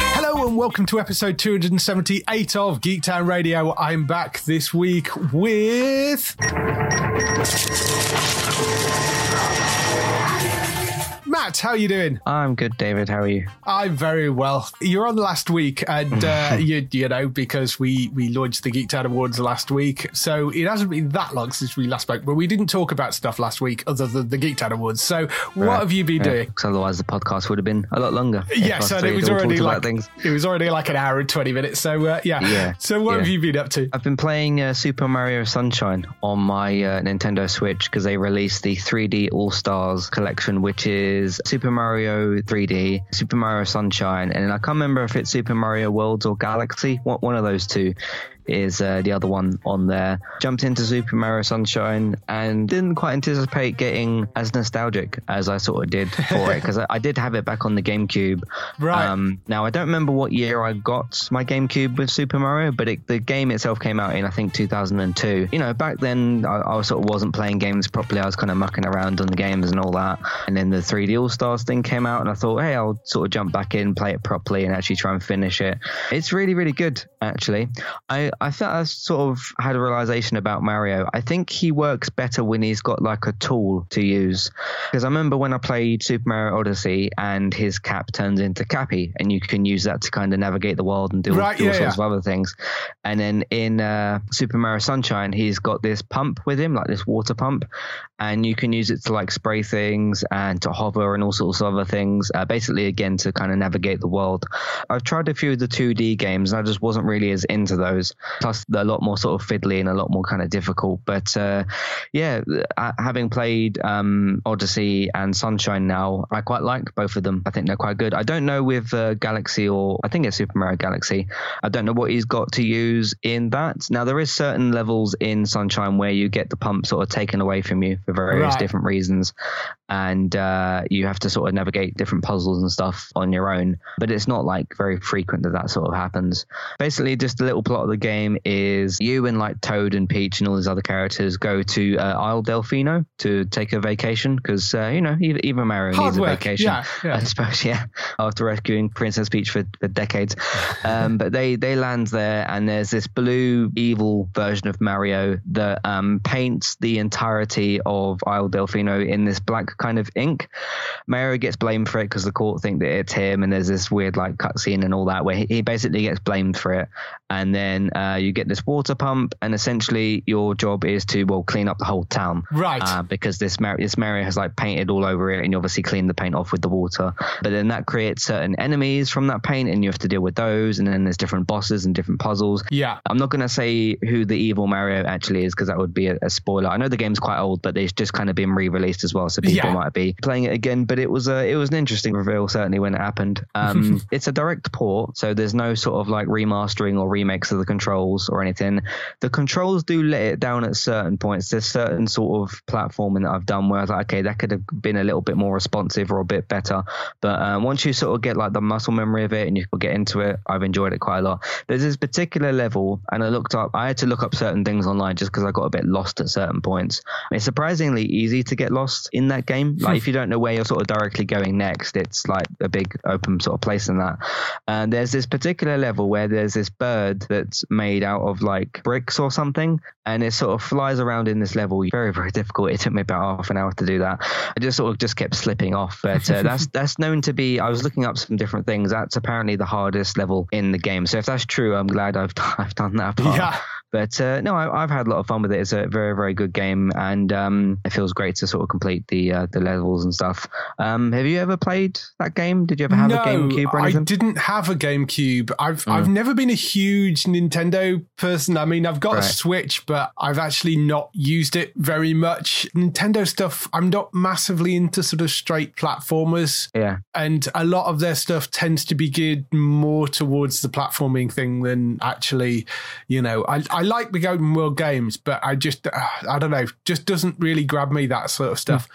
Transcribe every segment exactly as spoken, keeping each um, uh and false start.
Hello and welcome to episode two seventy-eight of Geek Town Radio. I'm back this week with Matt. How are you doing? I'm good, David. How are you? I'm very well. You were on last week, and uh, you, you know, because we, we launched the Geek Town Awards last week, so it hasn't been that long since we last spoke, but we didn't talk about stuff last week other than the Geek Town Awards. So what right. have you been yeah. doing? Because otherwise the podcast would have been a lot longer. Yeah, so it was already like it was already like an hour and twenty minutes. So uh, yeah. yeah. So what yeah. have you been up to? I've been playing uh, Super Mario Sunshine on my uh, Nintendo Switch, because they released the three D All-Stars collection, which is Super Mario three D, Super Mario Sunshine, and I can't remember if it's Super Mario Worlds or Galaxy. One of those two is uh, the other one on there. Jumped into Super Mario Sunshine and didn't quite anticipate getting as nostalgic as I sort of did for it, because I, I did have it back on the GameCube. Right. Um, now, I don't remember what year I got my GameCube with Super Mario, but it, the game itself came out in, I think, two thousand two. You know, back then, I, I sort of wasn't playing games properly. I was kind of mucking around on the games and all that. And then the three D All-Stars thing came out, and I thought, hey, I'll sort of jump back in, play it properly, and actually try and finish it. It's really, really good, actually. I I felt I sort of had a realization about Mario. I think he works better when he's got like a tool to use. Because I remember when I played Super Mario Odyssey and his cap turns into Cappy, and you can use that to kind of navigate the world and do all, right, do all yeah, sorts yeah. of other things. And then in uh, Super Mario Sunshine, he's got this pump with him, like this water pump, and you can use it to like spray things and to hover and all sorts of other things. Uh, basically, again, to kind of navigate the world. I've tried a few of the two D games and I just wasn't really as into those. Plus, they're a lot more sort of fiddly and a lot more kind of difficult. But uh, yeah, having played um, Odyssey and Sunshine now, I quite like both of them. I think they're quite good. I don't know with uh, Galaxy, or I think it's Super Mario Galaxy, I don't know what he's got to use in that. Now, there is certain levels in Sunshine where you get the pump sort of taken away from you for various right. different reasons. And uh, you have to sort of navigate different puzzles and stuff on your own. But it's not like very frequent that that sort of happens. Basically, just the little plot of the game game is you and like Toad and Peach and all these other characters go to uh, Isle Delfino to take a vacation, because uh, you know, even Mario Hard needs work. a vacation yeah, yeah. I suppose yeah after rescuing Princess Peach for, for decades. Um, but they they land there, and there's this blue evil version of Mario that um, paints the entirety of Isle Delfino in this black kind of ink. Mario gets blamed for it because the court think that it's him, and there's this weird like cutscene and all that where he, he basically gets blamed for it. And then Uh, you get this water pump, and essentially your job is to, well, clean up the whole town. Right. Uh, because this Mar- this Mario has like painted all over it, and you obviously clean the paint off with the water. But then that creates certain enemies from that paint, and you have to deal with those. And then there's different bosses and different puzzles. Yeah. I'm not going to say who the evil Mario actually is, because that would be a, a spoiler. I know the game's quite old, but it's just kind of been re-released as well, so people yeah. might be playing it again. But it was a, it was an interesting reveal, certainly, when it happened. Um, it's a direct port, so there's no sort of like remastering or remakes of the controls. Controls or anything. The controls do let it down at certain points. There's certain sort of platforming that I've done where I was like, okay, that could have been a little bit more responsive or a bit better. But um, once you sort of get like the muscle memory of it and you get into it, I've enjoyed it quite a lot. There's this particular level, and I looked up, I had to look up certain things online just because I got a bit lost at certain points. It's surprisingly easy to get lost in that game. game. Like if you don't know where you're sort of directly going next, it's like a big open sort of place in that. And there's this particular level where there's this bird that's made out of like bricks or something, and it sort of flies around in this level. Very, very difficult. It took me about half an hour to do that. I just sort of just kept slipping off. But uh, that's that's known to be, I was looking up some different things, that's apparently the hardest level in the game. So if that's true, I'm glad I've, I've done that part. Yeah. But uh, no, I, I've had a lot of fun with it. It's a very, very good game, and um, it feels great to sort of complete the uh, the levels and stuff. Um, have you ever played that game? Did you ever have no, a GameCube or anything? I didn't have a GameCube. I've mm. I've never been a huge Nintendo person. I mean, I've got right. a Switch, but I've actually not used it very much. Nintendo stuff, I'm not massively into sort of straight platformers. Yeah. And a lot of their stuff tends to be geared more towards the platforming thing than actually, you know, I. I I like the open world games, but I just, uh, I don't know, just doesn't really grab me, that sort of stuff.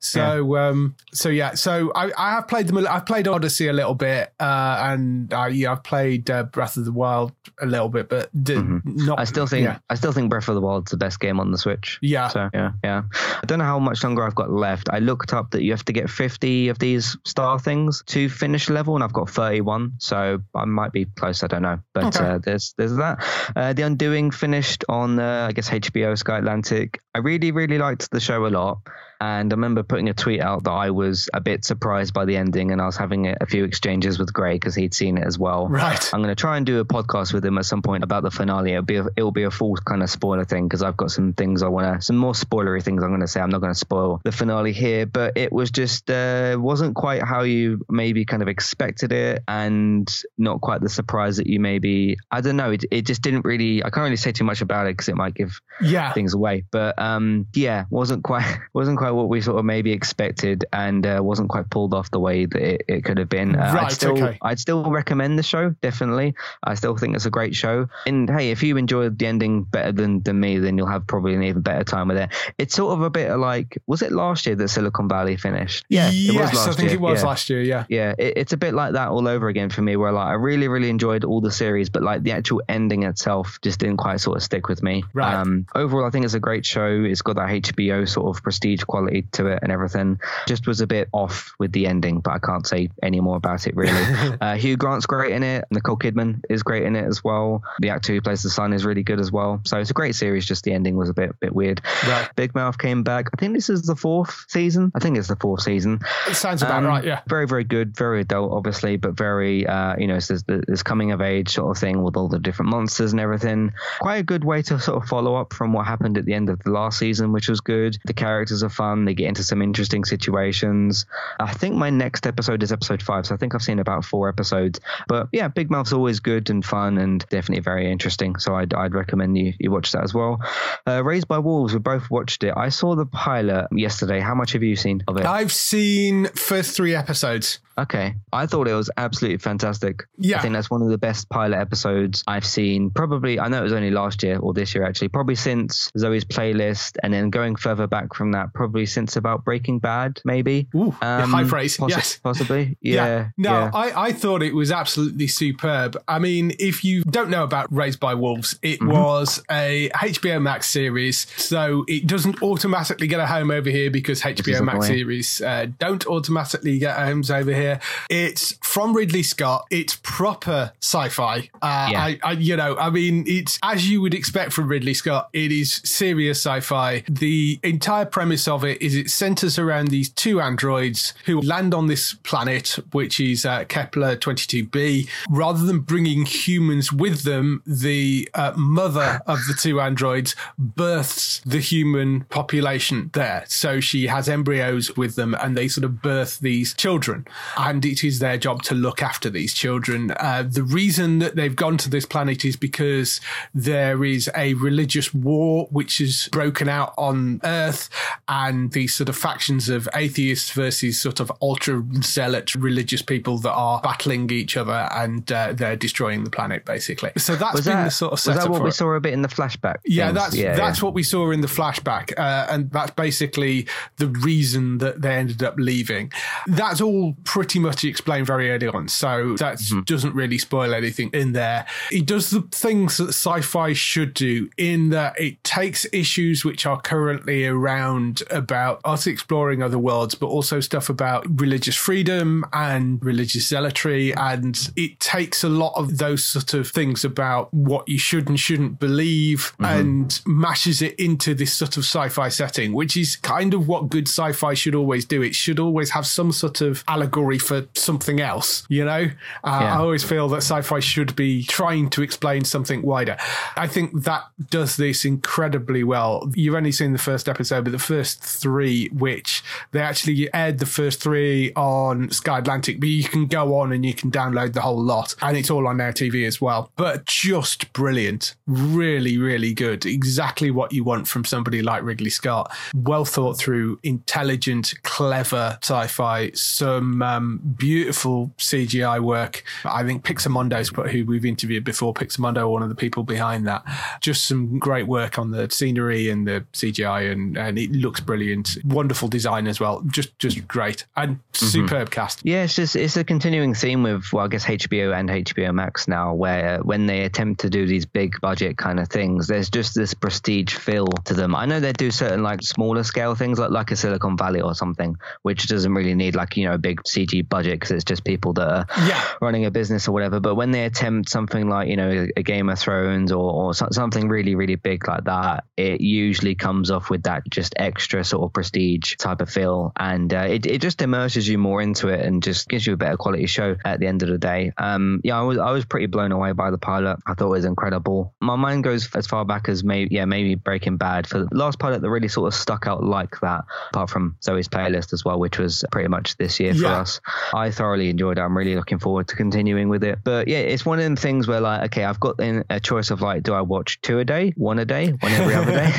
So, yeah. Um, so yeah, so I, I have played them. I've played Odyssey a little bit, uh, and I, yeah, I've played uh, Breath of the Wild a little bit, but did mm-hmm. not. I still think yeah. I still think Breath of the Wild's the best game on the Switch. Yeah, so, yeah, yeah. I don't know how much longer I've got left. I looked up that you have to get fifty of these star things to finish level, and I've got thirty-one, so I might be close. I don't know, but okay. uh, there's there's that. Uh, The Undoing finished on uh, I guess H B O Sky Atlantic. I really really liked the show a lot. And I remember putting a tweet out that I was a bit surprised by the ending, and I was having a, a few exchanges with Gray because he'd seen it as well. Right. I'm going to try and do a podcast with him at some point about the finale. It'll be a, it'll be a full kind of spoiler thing because I've got some things I want to, some more spoilery things I'm going to say. I'm not going to spoil the finale here, but it was just, uh, wasn't quite how you maybe kind of expected it, and not quite the surprise that you maybe, I don't know, it, it just didn't really, I can't really say too much about it because it might give yeah. things away. But um, yeah, wasn't quite, wasn't quite what we sort of maybe expected, and uh, wasn't quite pulled off the way that it, it could have been. Uh, right, I'd still, okay. I'd still recommend the show, definitely. I still think it's a great show. And hey, if you enjoyed the ending better than, than me, then you'll have probably an even better time with it. It's sort of a bit like, was it last year that Silicon Valley finished? Yeah, yes, it was last I think year. it was yeah. last year, yeah. Yeah, it, it's a bit like that all over again for me, where like I really, really enjoyed all the series, but like the actual ending itself just didn't quite sort of stick with me. Right. Um, overall, I think it's a great show. It's got that H B O sort of prestige quality quality to it and everything. Just was a bit off with the ending, but I can't say any more about it really. uh, Hugh Grant's great in it. Nicole Kidman is great in it as well. The actor who plays the son is really good as well. So it's a great series, just the ending was a bit bit weird. Right. Big Mouth came back. I think this is the fourth season. I think it's the fourth season. It sounds about um, right, yeah. Very, very good. Very adult, obviously, but very, uh, you know, it's this, this coming of age sort of thing with all the different monsters and everything. Quite a good way to sort of follow up from what happened at the end of the last season, which was good. The characters are fun. They get into some interesting situations. I think my next episode is episode five, so I think I've seen about four episodes. But yeah, Big Mouth's always good and fun and definitely very interesting. So I'd, I'd recommend you, you watch that as well. Uh, Raised by Wolves, we both watched it. I saw the pilot yesterday. How much have you seen of it? I've seen first three episodes. Okay. I thought it was absolutely fantastic. Yeah. I think that's one of the best pilot episodes I've seen. Probably, I know it was only last year or this year actually, probably since Zoey's Playlist, and then going further back from that, probably since about Breaking Bad, maybe. Ooh, um, high praise. Possi- yes. Possibly. Yeah. yeah. No, yeah. I, I thought it was absolutely superb. I mean, if you don't know about Raised by Wolves, it mm-hmm. was a H B O Max series, so it doesn't automatically get a home over here because H B O Max series uh, don't automatically get homes over here. It's from Ridley Scott. It's proper sci-fi. Uh, yeah. I, I, you know, I mean, it's as you would expect from Ridley Scott. It is serious sci-fi. The entire premise of it is it centers around these two androids who land on this planet, which is uh, Kepler twenty-two b. Rather than bringing humans with them, the uh, mother of the two androids births the human population there. So she has embryos with them, and they sort of birth these children. And it is their job to look after these children. Uh, the reason that they've gone to this planet is because there is a religious war which has broken out on Earth, and these sort of factions of atheists versus sort of ultra zealot religious people that are battling each other, and uh, they're destroying the planet basically. So that's was been that, the sort of setup. Was that what we it. saw a bit in the flashback? Yeah, things. that's yeah, that's yeah. what we saw in the flashback, uh, and that's basically the reason that they ended up leaving. That's all pretty. pretty much explained very early on, so that mm-hmm. doesn't really spoil anything in there. It does the things that sci-fi should do, in that it takes issues which are currently around about us exploring other worlds, but also stuff about religious freedom and religious zealotry. And it takes a lot of those sort of things about what you should and shouldn't believe mm-hmm. and mashes it into this sort of sci-fi setting, which is kind of what good sci-fi should always do. It should always have some sort of allegory for something else, you know? Uh, yeah. I always feel that sci-fi should be trying to explain something wider. I think that does this incredibly well. You've only seen the first episode, but the first three, which they actually aired the first three on Sky Atlantic, but you can go on and you can download the whole lot. And it's all on Now T V as well. But just brilliant. Really, really good. Exactly what you want from somebody like Ridley Scott. Well thought through, intelligent, clever sci-fi, some um, beautiful C G I work. I think Pixamondo's, who we've interviewed before, Pixamondo, one of the people behind that. Just some great work on the scenery and the C G I, and, and it looks brilliant. Wonderful design as well. Just just great. And superb mm-hmm. cast. Yeah, it's just it's a continuing theme with, well, I guess H B O and H B O Max now, where when they attempt to do these big budget kind of things, there's just this prestige feel to them. I know they do certain like smaller scale things, like, like a Silicon Valley or something, which doesn't really need like, you know, a big C G budget because it's just people that are yeah. running a business or whatever. But when they attempt something like, you know, a Game of Thrones or, or something really, really big like that, it usually comes off with that just extra sort of prestige type of feel. And uh, it, it just immerses you more into it and just gives you a better quality show at the end of the day. Um, yeah, I was I was pretty blown away by the pilot. I thought it was incredible. My mind goes as far back as maybe, yeah, maybe Breaking Bad for the last pilot that really sort of stuck out like that, apart from Zoey's Playlist as well, which was pretty much this year yeah. for us. I thoroughly enjoyed it. I'm really looking forward to continuing with it. But yeah, it's one of them things where like, okay, I've got in a choice of like, do I watch two a day, one a day, one every other day?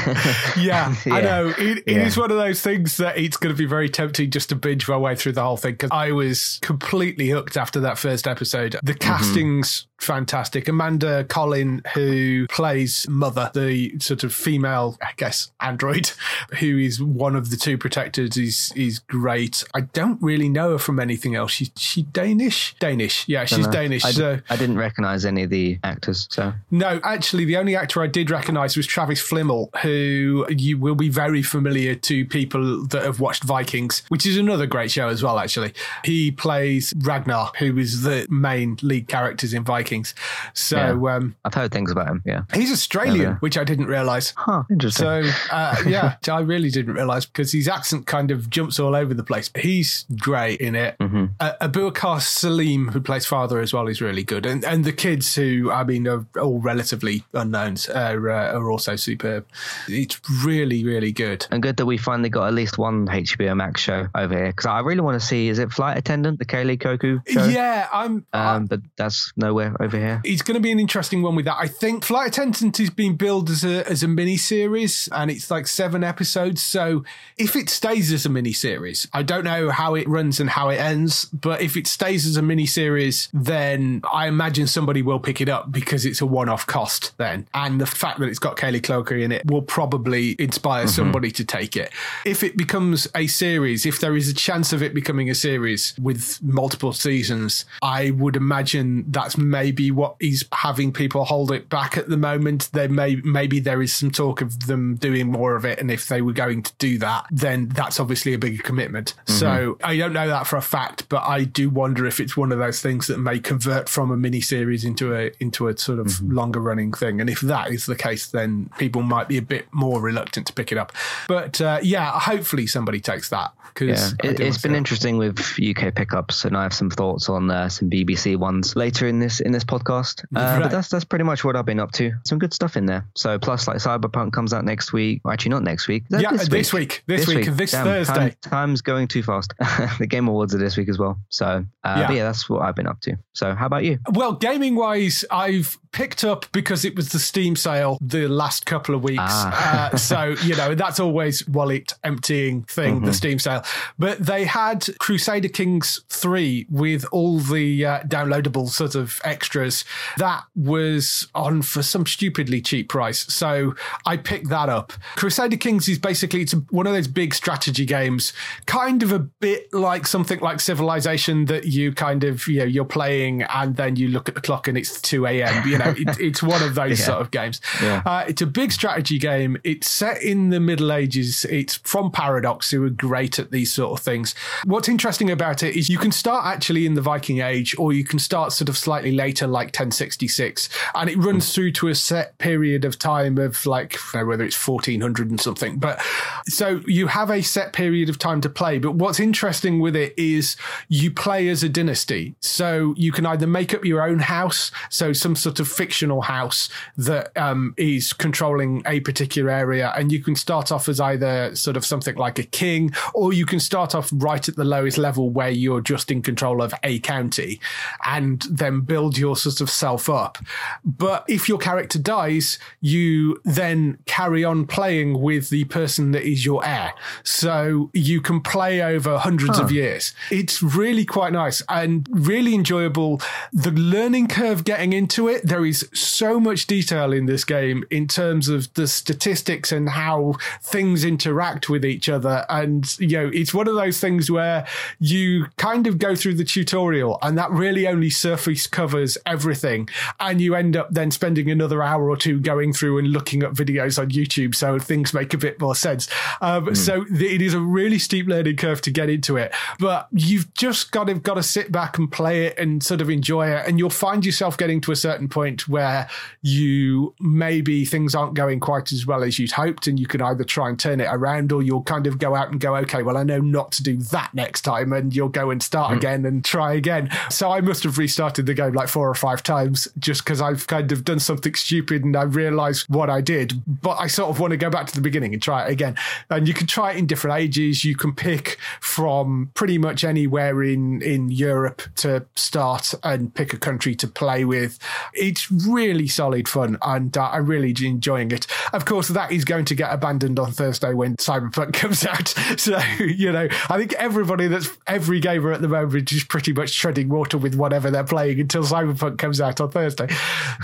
yeah, yeah, I know. It, it yeah. is one of those things that it's going to be very tempting just to binge my way through the whole thing, because I was completely hooked after that first episode. The casting's mm-hmm. fantastic. Amanda Collin, who plays Mother, the sort of female, I guess, android, who is one of the two protectors, is is great. I don't really know her from anything else. She she Danish? Danish. Yeah, she's no, no. Danish. I, so. I didn't recognise any of the actors. So no, actually, the only actor I did recognise was Travis Flimmel, who you will be very familiar to people that have watched Vikings, which is another great show as well, actually. He plays Ragnar, who is the main lead characters in Vikings. So yeah. um, I've heard things about him, yeah. He's Australian, yeah, which I didn't realise. Huh, interesting. So uh, yeah, I really didn't realise, because his accent kind of jumps all over the place. He's great in it. Mm-hmm. Uh, Abubakar Salim, who plays Father as well, is really good. And and the kids, who, I mean, are all relatively unknowns, are, uh, are also superb. It's really, really good. And good that we finally got at least one H B O Max show over here, because I really want to see, is it Flight Attendant, the Kaylee Coku show? Yeah, I'm... Um, but that's nowhere over here. It's going to be an interesting one with that. I think Flight Attendant is being billed as a, as a mini-series, and it's like seven episodes, so if it stays as a mini-series, I don't know how it runs and how it ends, but if it stays as a mini-series, then I imagine somebody will pick it up, because it's a one-off cost then. And the fact that it's got Kaylee Cloakery in it will probably inspire mm-hmm. somebody to take it. If it becomes a series, if there is a chance of it becoming a series with multiple seasons, I would imagine that's maybe what is having people hold it back at the moment. There may Maybe there is some talk of them doing more of it, and if they were going to do that, then that's obviously a bigger commitment. Mm-hmm. So I don't know that for a fact, but I do wonder if it's one of those things that may convert from a mini-series into a, into a sort of mm-hmm. longer-running thing. And if that is the case, then people might be a bit more reluctant to pick it up. But uh, yeah, hopefully somebody takes that. Cause yeah. it, it's been that. interesting with U K pickups, and I have some thoughts on uh, some B B C ones later in this in this podcast. Uh, right. But that's that's pretty much what I've been up to. Some good stuff in there. So plus, like, Cyberpunk comes out next week. Or actually, not next week. Yeah, this week. This week. This, this, week. this Damn, Thursday. Time, time's going too fast. The Game Awards are this week as well. So uh, yeah. But yeah, that's what I've been up to. So how about you? Well, gaming-wise, I've picked up, because it was the Steam sale the last couple of weeks. Ah. uh, so, you know, that's always wallet emptying thing, mm-hmm. the Steam sale. But they had Crusader Kings three with all the uh, downloadable sort of extras. That was on for some stupidly cheap price. So I picked that up. Crusader Kings is basically, it's one of those big strategy games, kind of a bit like something like Civilization, that you kind of, you know, you're playing and then you look at the clock and it's two a.m. know, it, it's one of those yeah. sort of games. Yeah. Uh, it's a big strategy game. It's set in the Middle Ages. It's from Paradox, who are great at these sort of things. What's interesting about it is you can start actually in the Viking Age, or you can start sort of slightly later, like ten sixty-six, and it runs through to a set period of time of like, I don't know whether it's fourteen hundred and something. But so you have a set period of time to play. But what's interesting with it is you play as a dynasty. So you can either make up your own house, so some sort of fictional house that um, is controlling a particular area, and you can start off as either sort of something like a king, or you can start off right at the lowest level where you're just in control of a county, and then build your sort of self up. But if your character dies, you then carry on playing with the person that is your heir. So you can play over hundreds huh. of years. It's really quite nice and really enjoyable. The learning curve getting into it, there is so much detail in this game in terms of the statistics and how things interact with each other. And, you know, it's one of those things where you kind of go through the tutorial and that really only surface covers everything. And you end up then spending another hour or two going through and looking up videos on YouTube, so things make a bit more sense. Um, mm. So th- it is a really steep learning curve to get into it. But you've just got to, got to sit back and play it and sort of enjoy it. And you'll find yourself getting to a certain point where you maybe things aren't going quite as well as you'd hoped, and you can either try and turn it around, or you'll kind of go out and go, okay, well, I know not to do that next time. And you'll go and start mm. again and try again. So I must have restarted the game like four or five times just because I've kind of done something stupid and I realized what I did. But I sort of want to go back to the beginning and try it again. And you can try it in different ages. You can pick from pretty much anywhere in, in Europe to start and pick a country to play with. It's really solid fun, and uh, I'm really enjoying it. Of course, that is going to get abandoned on Thursday when Cyberpunk comes out. So, you know, I think everybody that's every gamer at the moment is pretty much treading water with whatever they're playing until Cyberpunk comes out on Thursday.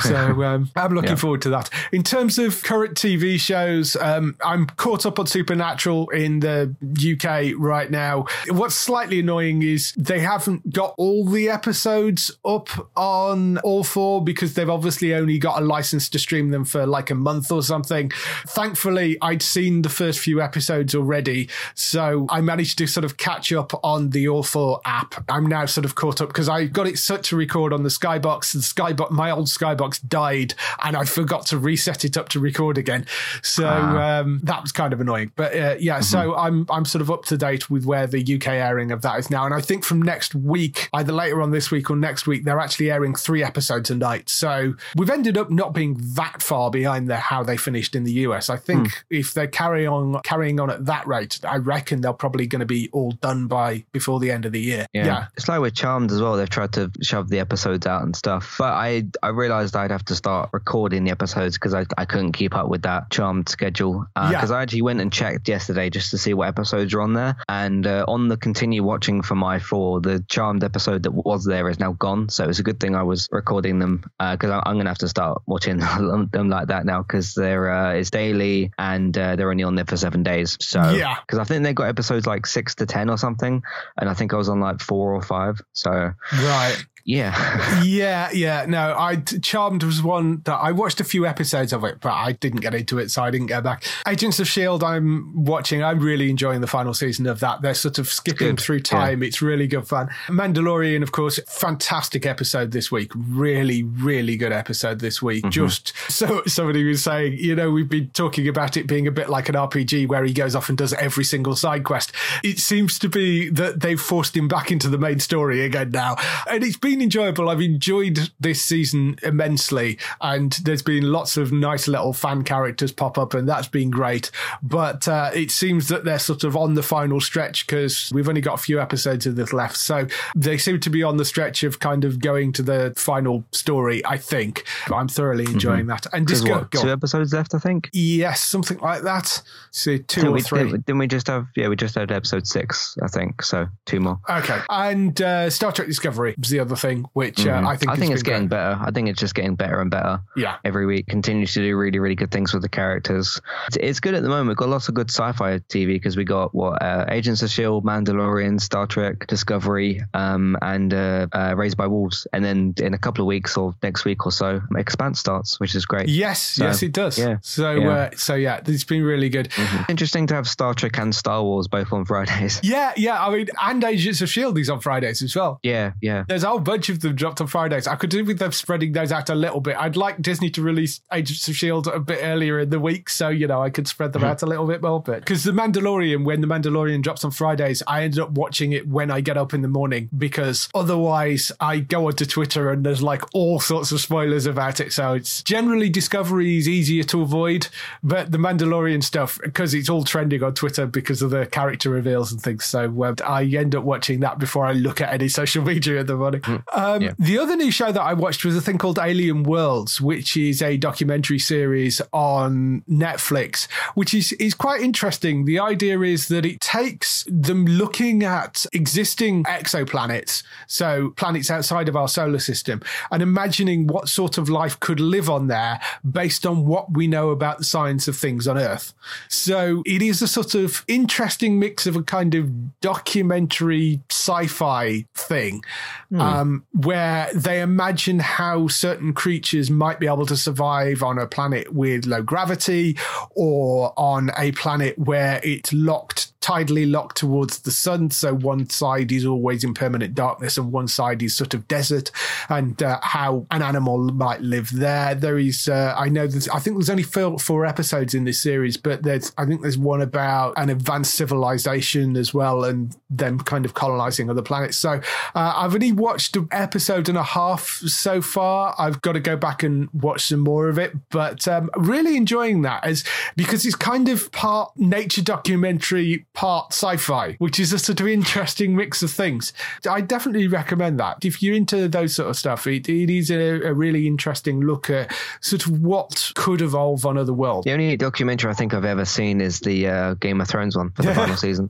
So um, I'm looking yeah. forward to that. In terms of current T V shows, um, I'm caught up on Supernatural in the U K right now. What's slightly annoying is they haven't got all the episodes up on All Four because they've obviously only got a license to stream them for like a month or something. Thankfully, I'd seen the first few episodes already, so I managed to sort of catch up on the All Four app. I'm now sort of caught up because I got it set to record on the Skybox, and Skybox, my old Skybox died, and I forgot to reset it up to record again. So ah. um, that was kind of annoying. But uh, yeah, mm-hmm. so I'm I'm sort of up to date with where the U K airing of that is now. And I think from next week, either later on this week or next week, they're actually airing three episodes a night. So we've ended up not being that far behind the, how they finished in the U S. I think mm. if they're carry on, carrying on at that rate, I reckon they're probably going to be all done by before the end of the year. Yeah. yeah. It's like with Charmed as well. They've tried to shove the episodes out and stuff. But I I realised I'd have to start recording the episodes because I, I couldn't keep up with that Charmed schedule. Because uh, yeah. I actually went and checked yesterday just to see what episodes are on there. And uh, on the continue watching from I four, the Charmed episode that was there is now gone. So it's a good thing I was recording them because uh, I'm going to have to start watching them like that now because they're uh, it's daily and uh, they're only on there for seven days. So yeah, because I think they've got episodes like six to ten or something. And I think I was on like four or five. So right. Yeah. yeah, yeah. No, I Charmed was one that I watched a few episodes of it, but I didn't get into it, so I didn't go back. Agents of S H I E L D I'm watching. I'm really enjoying the final season of that. They're sort of skipping through time. Yeah. It's really good fun. Mandalorian, of course, fantastic episode this week. Really, really good episode this week. Mm-hmm. Just so somebody was saying, you know, we've been talking about it being a bit like an R P G where he goes off and does every single side quest. It seems to be that they've forced him back into the main story again now. And it's been enjoyable. I've enjoyed this season immensely, and there's been lots of nice little fan characters pop up, and that's been great. But uh, it seems that they're sort of on the final stretch because we've only got a few episodes of this left, so they seem to be on the stretch of kind of going to the final story, I think. I'm thoroughly enjoying mm-hmm. that. And Disco, what, two episodes left, I think? Yes, something like that. So two so or we, three. Didn't we just have, yeah, we just had episode six, I think, so two more. Okay. And uh, Star Trek Discovery was the other thing, which uh, mm. I think I think it's, it's getting great. better. I think it's just getting better and better. Yeah, every week continues to do really, really good things with the characters. It's, it's good at the moment. We've got lots of good sci-fi T V because we got what uh, Agents of S H I E L D, Mandalorian, Star Trek Discovery, um, and uh, uh, Raised by Wolves. And then in a couple of weeks or next next week or so, Expanse starts, which is great. Yes, so, yes, it does. Yeah, so, yeah. Uh, so yeah, it's been really good. Mm-hmm. Interesting to have Star Trek and Star Wars both on Fridays. Yeah, yeah. I mean, and Agents of S H I E L D is on Fridays as well. Yeah, yeah. There's a whole bunch of them dropped on Fridays. I could do with them spreading those out a little bit. I'd like Disney to release Agents of S H I E L D a bit earlier in the week, so, you know, I could spread them out a little bit more. But because The Mandalorian, when The Mandalorian drops on Fridays, I ended up watching it when I get up in the morning, because otherwise I go onto Twitter and there's like all sorts of spoilers about it. So it's generally Discovery is easier to avoid, but The Mandalorian stuff, because it's all trending on Twitter because of the character reveals and things. So uh, I end up watching that before I look at any social media in the morning. Mm, um, yeah. The other new show that I watched was a thing called Alien Worlds, which is a documentary series on Netflix, which is, is quite interesting. The idea is that it takes them looking at existing exoplanets, so planets outside of our solar system, and imagining what sort of life could live on there based on what we know about the science of things on Earth. So it is a sort of interesting mix of a kind of documentary sci-fi thing, mm. um, where they imagine how certain creatures might be able to survive on a planet with low gravity, or on a planet where it's locked, tidally locked towards the sun, so one side is always in permanent darkness and one side is sort of desert, and uh, how an animal might live there. There is, uh, I know, there's, I think there's only four, four episodes in this series, but there's, I think there's one about an advanced civilization as well, and them kind of colonizing other planets. So uh, I've only watched an episode and a half so far. I've got to go back and watch some more of it, but um, really enjoying that, as because it's kind of part nature documentary, part sci-fi, which is a sort of interesting mix of things. I definitely recommend that. If you're into those sort of stuff, it, it is a, a really interesting look at sort of what could evolve on other worlds. The only documentary I think I've ever seen is the uh, Game of Thrones one for the final season.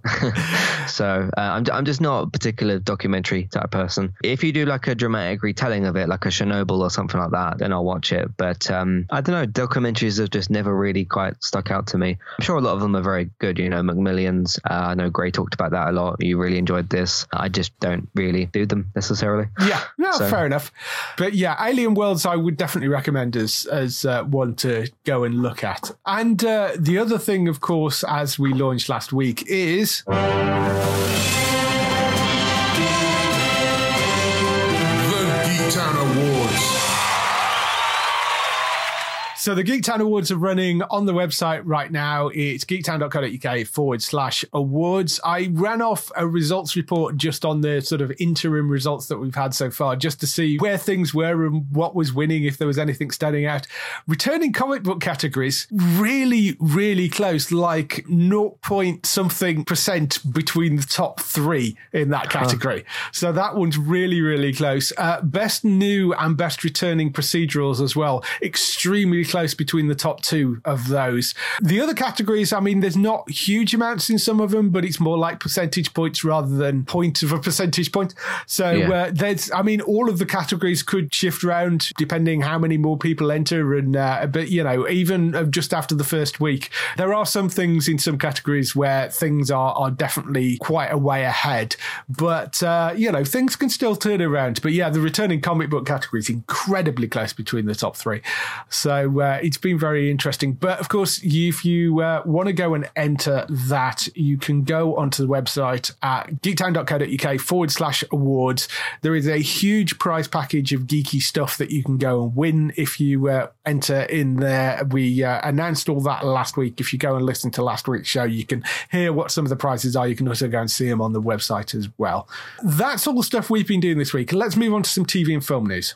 So uh, I'm, I'm just not a particular documentary type person. If you do like a dramatic retelling of it, like a Chernobyl or something like that, then I'll watch it. But um, I don't know, documentaries have just never really quite stuck out to me. I'm sure a lot of them are very good, you know, Macmillan's. Uh, I know Gray talked about that a lot. You really enjoyed this. I just don't really do them necessarily. Yeah, no, so. Fair enough. But yeah, Alien Worlds I would definitely recommend as, as uh, one to go and look at. And uh, the other thing, of course, as we launched last week, is... the Geek Town Awards. So the Geek Town Awards are running on the website right now. It's geektown.co.uk forward slash awards. I ran off a results report just on the sort of interim results that we've had so far, just to see where things were and what was winning, if there was anything standing out. Returning comic book categories, really, really close, like zero point something percent between the top three in that category. Huh. So that one's really, really close. Uh, best new and best returning procedurals as well. Extremely close. Close between the top two of those. The other categories, I mean, there's not huge amounts in some of them, but it's more like percentage points rather than point of a percentage point. So yeah. uh, there's, I mean, all of the categories could shift around depending how many more people enter. And uh, but you know, even just after the first week, there are some things in some categories where things are are definitely quite a way ahead. But uh, you know, things can still turn around. But yeah, the returning comic book category is incredibly close between the top three. So. Uh, Uh, it's been very interesting. But of course, if you uh, want to go and enter that, you can go onto the website at geektown.co.uk forward slash awards. There is a huge prize package of geeky stuff that you can go and win if you uh, enter in there. We uh, announced all that last week. If you go and listen to last week's show, you can hear what some of the prizes are. You can also go and see them on the website as well. That's all the stuff we've been doing this week. Let's move on to some T V and film news.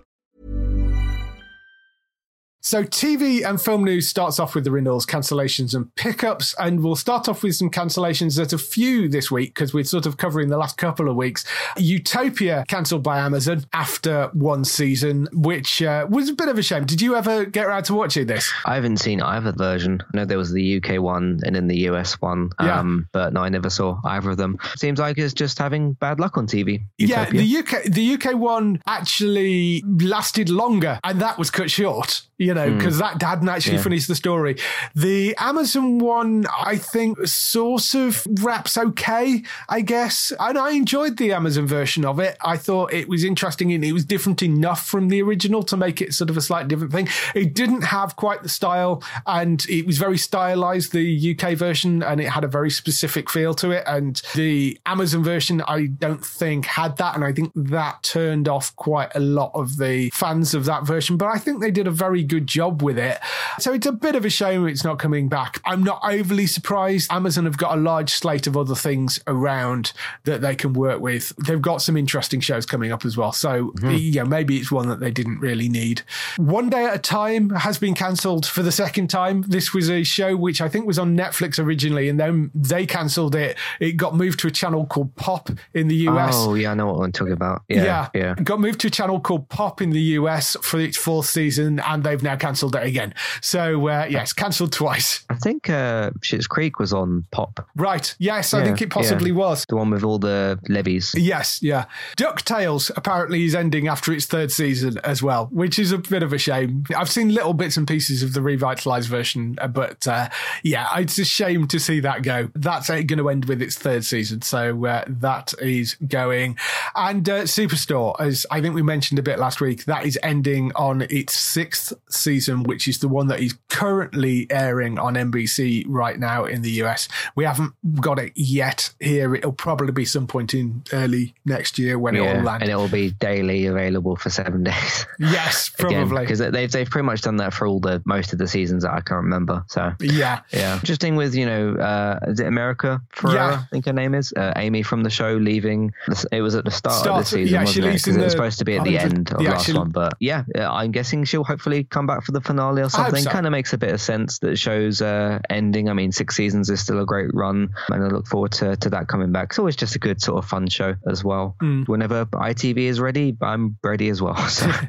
So T V and film news starts off with the renewals, cancellations and pickups, and we'll start off with some cancellations that are few this week because we're sort of covering the last couple of weeks. Utopia cancelled by Amazon after one season, which uh, was a bit of a shame. Did you ever get around to watching this? I haven't seen either version. I know there was the U K one and then the U S one, yeah. um, but no, I never saw either of them. Seems like it's just having bad luck on T V. Utopia. Yeah, the U K the U K one actually lasted longer and that was cut short. You know, because mm. that hadn't actually yeah. finished the story. The Amazon one, I think, sort of wraps okay, I guess. And I enjoyed the Amazon version of it. I thought it was interesting and it was different enough from the original to make it sort of a slightly different thing. It didn't have quite the style and it was very stylized, the U K version, and it had a very specific feel to it. And the Amazon version, I don't think had that. And I think that turned off quite a lot of the fans of that version. But I think they did a very good good job with it. So it's a bit of a shame it's not coming back. I'm not overly surprised. Amazon have got a large slate of other things around that they can work with. They've got some interesting shows coming up as well. So mm-hmm. yeah, maybe it's one that they didn't really need. One Day at a Time has been cancelled for the second time. This was a show which I think was on Netflix originally and then they cancelled it. It got moved to a channel called Pop in the U S. Oh yeah, I know what I'm talking about. Yeah, yeah. yeah. It got moved to a channel called Pop in the U S for its fourth season and they've now cancelled it again. So uh, yes, cancelled twice. I think uh, Schitt's Creek was on Pop. Right. Yes, yeah, I think it possibly yeah. was. The one with all the levies. Yes, yeah. DuckTales apparently is ending after its third season as well, which is a bit of a shame. I've seen little bits and pieces of the revitalised version, but uh, yeah, it's a shame to see that go. That's going to end with its third season, so uh, that is going. And uh, Superstore, as I think we mentioned a bit last week, that is ending on its sixth season, which is the one that is currently airing on N B C right now in the U S. We haven't got it yet here. It'll probably be some point in early next year when yeah, it'll land. And it'll be daily available for seven days. Yes, probably. Because they've, they've pretty much done that for all the most of the seasons that I can't remember. So yeah. yeah. Interesting with, you know, uh, is it America Ferrera, yeah. I think her name is? Uh, Amy from the show leaving. It was at the start, start of the season, yeah, wasn't it? Because it was supposed to be at the end of the yeah, last one. But yeah, I'm guessing she'll hopefully come back for the finale or something. So. Kind of makes a bit of sense that shows uh, ending. I mean, six seasons is still a great run and I look forward to, to that coming back. It's always just a good sort of fun show as well. Mm. Whenever I T V is ready, I'm ready as well. So. yeah,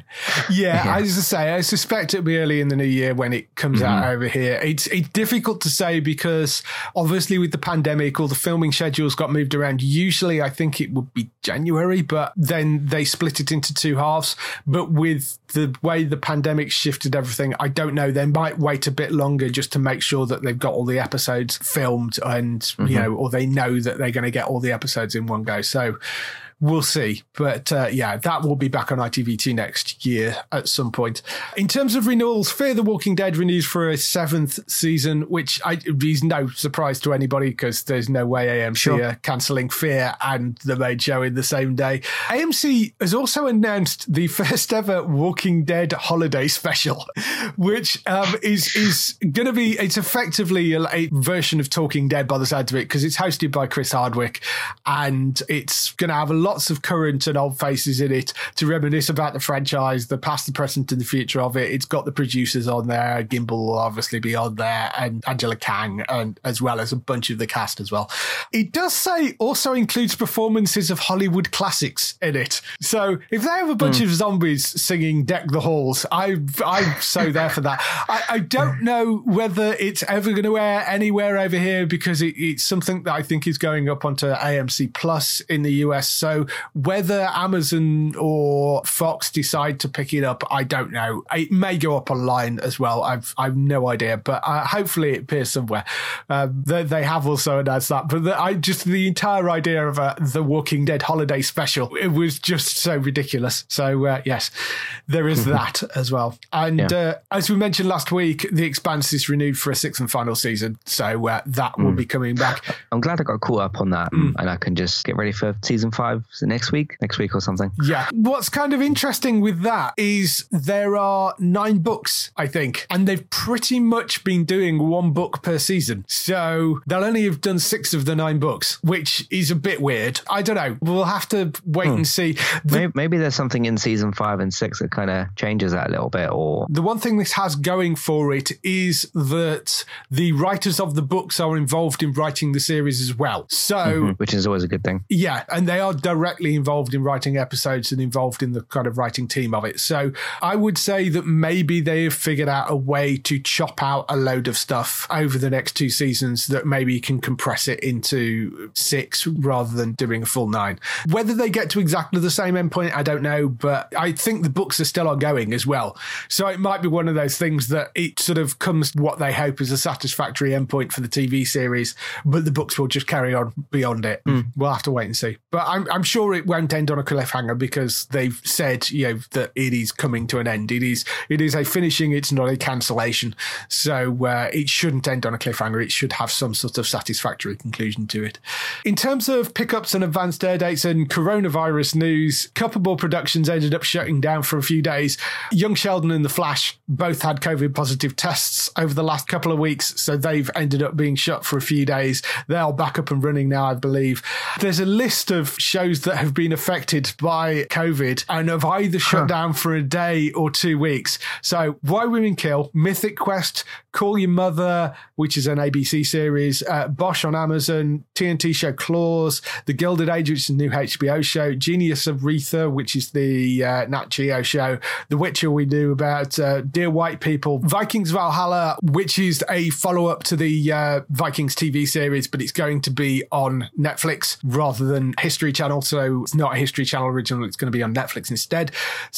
yeah, as I say, I suspect it'll be early in the new year when it comes mm-hmm. out over here. It's, it's difficult to say because obviously with the pandemic, all the filming schedules got moved around. Usually I think it would be January, but then they split it into two halves. But with the way the pandemic shifted everything, I don't know, they might wait a bit longer just to make sure that they've got all the episodes filmed and mm-hmm. you know, or they know that they're going to get all the episodes in one go. So we'll see. But uh, yeah, that will be back on I T V two next year at some point. In terms of renewals, Fear the Walking Dead renews for a seventh season, which I, is no surprise to anybody because there's no way A M C sure. are cancelling Fear and the main show in the same day. A M C has also announced the first ever Walking Dead holiday special, which um, is, is going to be, it's effectively a, a version of Talking Dead by the sound of it because it's hosted by Chris Hardwick and it's going to have a lot Lots of current and old faces in it to reminisce about the franchise, the past, the present, and the future of it. It's got the producers on there. Gimble will obviously be on there, and Angela Kang, and as well as a bunch of the cast as well. It does say also includes performances of Hollywood classics in it. So if they have a bunch mm. of zombies singing "Deck the Halls," I I'm so there for that. I, I don't know whether it's ever going to air anywhere over here because it, it's something that I think is going up onto A M C Plus in the U S. So whether Amazon or Fox decide to pick it up, I don't know. It may go up online as well. I've I've no idea, but uh, hopefully it appears somewhere. Uh, they, they have also announced that, but the, I just the entire idea of uh, the Walking Dead holiday special, it was just so ridiculous. So uh, yes, there is that as well. And yeah. uh, as we mentioned last week, The Expanse is renewed for a sixth and final season, so uh, that mm. will be coming back. I'm glad I got caught up on that, mm. and I can just get ready for season five of next week, next week or something. Yeah. What's kind of interesting with that is there are nine books, I think, and they've pretty much been doing one book per season. So they'll only have done six of the nine books, which is a bit weird. I don't know. We'll have to wait hmm. and see. The- maybe, maybe there's something in season five and six that kind of changes that a little bit. Or the one thing this has going for it is that the writers of the books are involved in writing the series as well. So mm-hmm. which is always a good thing. Yeah. And they are directly involved in writing episodes and involved in the kind of writing team of it. So I would say that maybe they have figured out a way to chop out a load of stuff over the next two seasons that maybe can compress it into six rather than doing a full nine. Whether they get to exactly the same endpoint, I don't know, but I think the books are still ongoing as well. So it might be one of those things that it sort of comes to what they hope is a satisfactory endpoint for the T V series, but the books will just carry on beyond it. Mm. We'll have to wait and see. But I'm, I'm sure it won't end on a cliffhanger because they've said, you know, that it is coming to an end. It is it is a finishing, it's not a cancellation. So uh, it shouldn't end on a cliffhanger. It should have some sort of satisfactory conclusion to it. In terms of pickups and advanced air dates and coronavirus news, Culpable Productions ended up shutting down for a few days. Young Sheldon and The Flash both had COVID positive tests over the last couple of weeks, so they've ended up being shut for a few days. They're back up and running now, I believe. There's a list of shows that have been affected by COVID and have either shut huh. down for a day or two weeks. So Why Women Kill, Mythic Quest, Call Your Mother, which is an A B C series, uh, Bosch on Amazon, T N T show Claws, The Gilded Age, which is a new H B O show, Genius of Retha, which is the uh, Nat Geo show, The Witcher we knew about, uh, Dear White People, Vikings Valhalla, which is a follow-up to the uh, Vikings T V series, but it's going to be on Netflix rather than History Channel. So it's not a History Channel original, it's going to be on Netflix instead.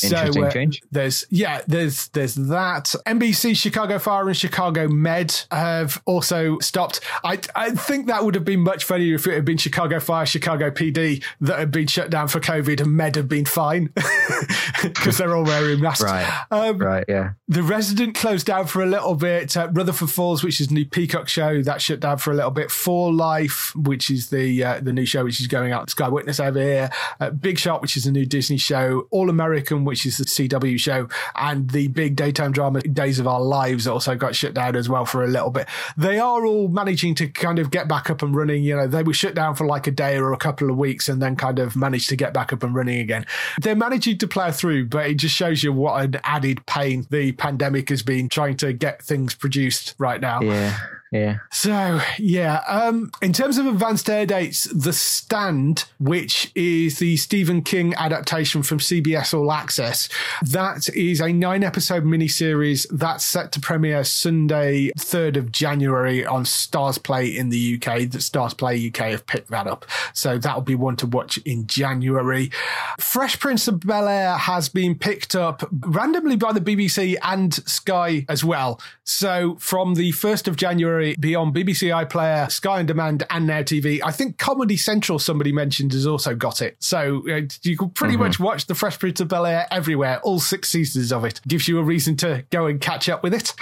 Interesting so, uh, change. There's, yeah, there's, there's that. N B C, Chicago Fire and Chicago Chicago Med have also stopped. I, I think that would have been much funnier if it had been Chicago Fire, Chicago P D that had been shut down for COVID and Med had been fine because they're all wearing masks. Right, um, right, yeah. The Resident closed down for a little bit. Uh, Rutherford Falls, which is a new Peacock show, that shut down for a little bit. For Life, which is the uh, the new show which is going out, Sky Witness over here. Uh, Big Shot, which is a new Disney show. All American, which is the C W show. And the big daytime drama Days of Our Lives also got shut down as well for a little bit. They are all managing to kind of get back up and running. You know, they were shut down for like a day or a couple of weeks and then kind of managed to get back up and running again. They're managing to plow through, but it just shows you what an added pain the pandemic has been trying to get things produced right now. Yeah. Yeah. So, yeah, um, in terms of advanced air dates, The Stand, which is the Stephen King adaptation from C B S All Access, that is a nine-episode miniseries that's set to premiere Sunday, third of January on Starzplay in the U K. That Starzplay U K have picked that up. So that'll be one to watch in January. Fresh Prince of Bel-Air has been picked up randomly by the B B C and Sky as well. So from the first of January, be on B B C iPlayer, Sky On Demand and Now T V. I think Comedy Central, somebody mentioned, has also got it. So uh, you can pretty mm-hmm. much watch The Fresh Prince of Bel-Air everywhere, all six seasons of it. Gives you a reason to go and catch up with it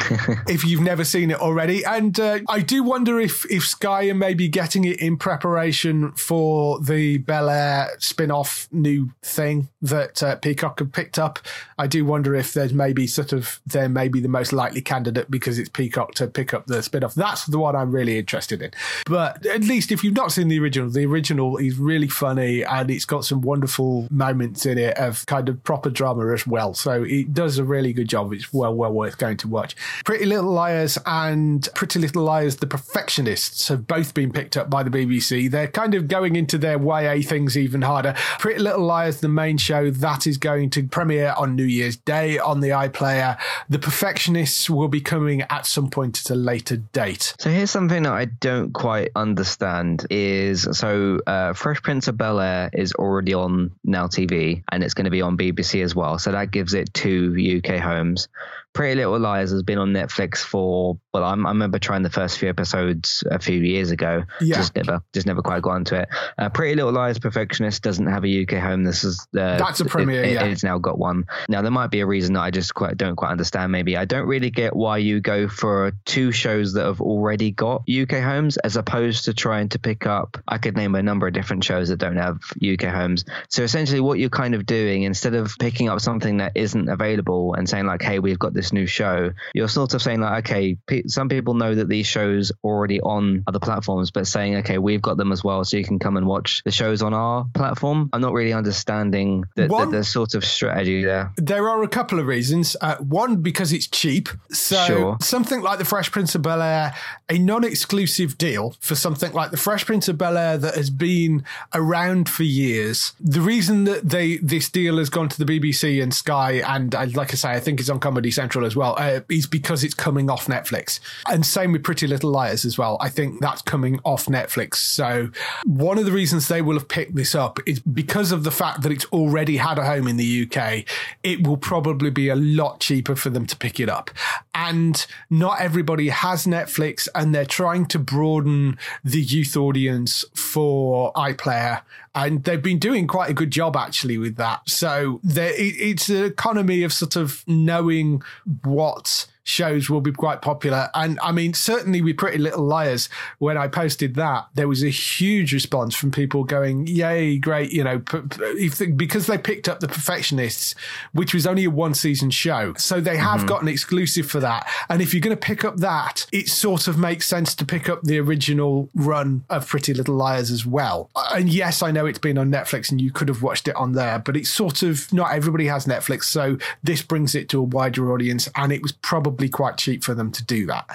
if you've never seen it already. And uh, I do wonder if, if Sky are maybe getting it in preparation for the Bel-Air spin-off new thing that uh, Peacock have picked up. I do wonder if there's maybe sort of, they're maybe the most likely candidate because it's Peacock to pick up the spin-off. That's the one I'm really interested in. But at least if you've not seen the original, the original is really funny and it's got some wonderful moments in it of kind of proper drama as well. So it does a really good job. It's well, well worth going to watch. Pretty Little Liars and Pretty Little Liars The Perfectionists have both been picked up by the B B C. They're kind of going into their Y A things even harder. Pretty Little Liars, the main show, that is going to premiere on New Year's Day on the iPlayer. The Perfectionists will be coming at some point at a later date. So here's something that I don't quite understand is, so uh, Fresh Prince of Bel-Air is already on Now T V and it's going to be on B B C as well. So that gives it two U K homes. Pretty Little Liars has been on Netflix for, well, I'm, I remember trying the first few episodes a few years ago. Yeah. Just never, just never quite got into it. Uh, Pretty Little Liars Perfectionist doesn't have a U K home. This is uh, that's a premiere. It, it, yeah, it's now got one. Now there might be a reason that I just quite don't quite understand. Maybe I don't really get why you go for two shows that have already got U K homes as opposed to trying to pick up. I could name a number of different shows that don't have U K homes. So essentially, what you're kind of doing instead of picking up something that isn't available and saying like, "Hey, we've got this." This new show, you're sort of saying like, okay, p- some people know that these shows are already on other platforms, but saying, okay, we've got them as well, so you can come and watch the shows on our platform. I'm not really understanding the, one, the, the sort of strategy there. There are a couple of reasons. Uh, one, because it's cheap. So sure. Something like the Fresh Prince of Bel-Air, a non-exclusive deal for something like the Fresh Prince of Bel-Air that has been around for years. The reason that they this deal has gone to the B B C and Sky, and uh, like I say, I think it's on Comedy Central as well, uh, is because it's coming off Netflix. And same with Pretty Little Liars as well. I think that's coming off Netflix. So one of the reasons they will have picked this up is because of the fact that it's already had a home in the U K. It will probably be a lot cheaper for them to pick it up. And not everybody has Netflix, and they're trying to broaden the youth audience for iPlayer. And they've been doing quite a good job, actually, with that. So there, it, it's an economy of sort of knowing what shows will be quite popular. And I mean, certainly with Pretty Little Liars, when I posted that, there was a huge response from people going, yay, great, you know, p- p- if they, because they picked up The Perfectionists, which was only a one season show. So they have mm-hmm. got an exclusive for that. And if you're going to pick up that, it sort of makes sense to pick up the original run of Pretty Little Liars as well. And yes, I know it's been on Netflix and you could have watched it on there, but it's sort of not everybody has Netflix. So this brings it to a wider audience, and it was probably quite cheap for them to do that.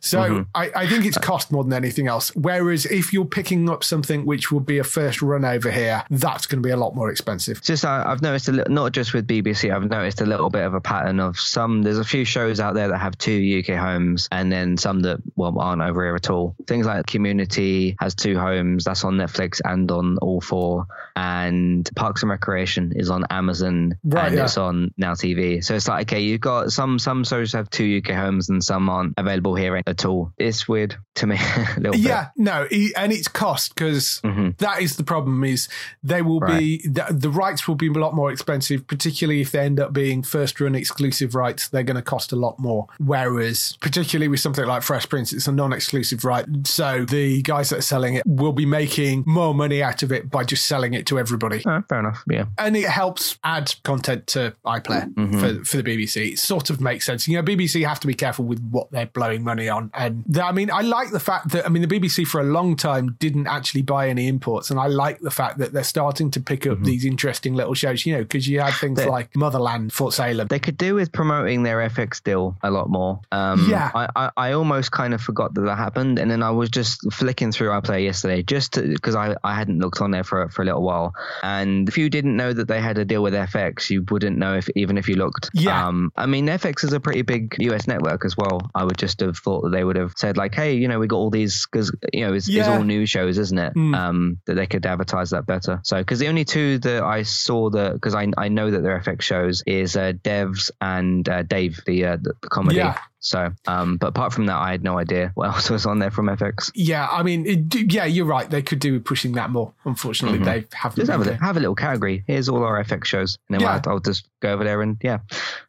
So mm-hmm. I, I think it's cost more than anything else. Whereas if you're picking up something which would be a first run over here, that's going to be a lot more expensive. It's just I, I've noticed, a li- not just with B B C, I've noticed a little bit of a pattern of some, there's a few shows out there that have two U K homes and then some that, well, aren't over here at all. Things like Community has two homes, that's on Netflix and on All four, and Parks and Recreation is on Amazon, right, and yeah. It's on Now T V. So it's like, okay, you've got some, some shows have two U K homes and some aren't available here at all. It's weird to me a little yeah, bit. Yeah, no, and it's cost, because mm-hmm. that is the problem, is they will right. be, the, the rights will be a lot more expensive, particularly if they end up being first run exclusive rights, they're going to cost a lot more. Whereas, particularly with something like Fresh Prince, it's a non-exclusive right, so the guys that are selling it will be making more money out of it by just selling it to everybody. Oh, fair enough, yeah. And it helps add content to iPlayer mm-hmm. for, for the B B C. It sort of makes sense. You know, B B C you have to be careful with what they're blowing money on. And I mean, I like the fact that, I mean, the B B C for a long time didn't actually buy any imports. And I like the fact that they're starting to pick up mm-hmm. these interesting little shows, you know, because you had things they, like Motherland, Fort Salem. They could do with promoting their F X deal a lot more. Um, yeah. I, I, I almost kind of forgot that that happened. And then I was just flicking through iPlayer yesterday just because I, I hadn't looked on there for, for a little while. And if you didn't know that they had a deal with F X, you wouldn't know if even if you looked. Yeah. Um, I mean, F X is a pretty big U S network as well. I would just have thought that they would have said like, hey, you know, we got all these, because you know it's, yeah. it's all new shows, isn't it? Mm. Um, that they could advertise that better. So because the only two that I saw that, because I I know that they're F X shows, is uh, Devs and uh, Dave, the uh, the comedy. Yeah. So, um, but apart from that, I had no idea what else was on there from F X. Yeah, I mean, it, yeah, you're right. They could do with pushing that more. Unfortunately, mm-hmm. they haven't. Just have a, have a little category. Here's all our F X shows. And then yeah. I'll, I'll just go over there and yeah.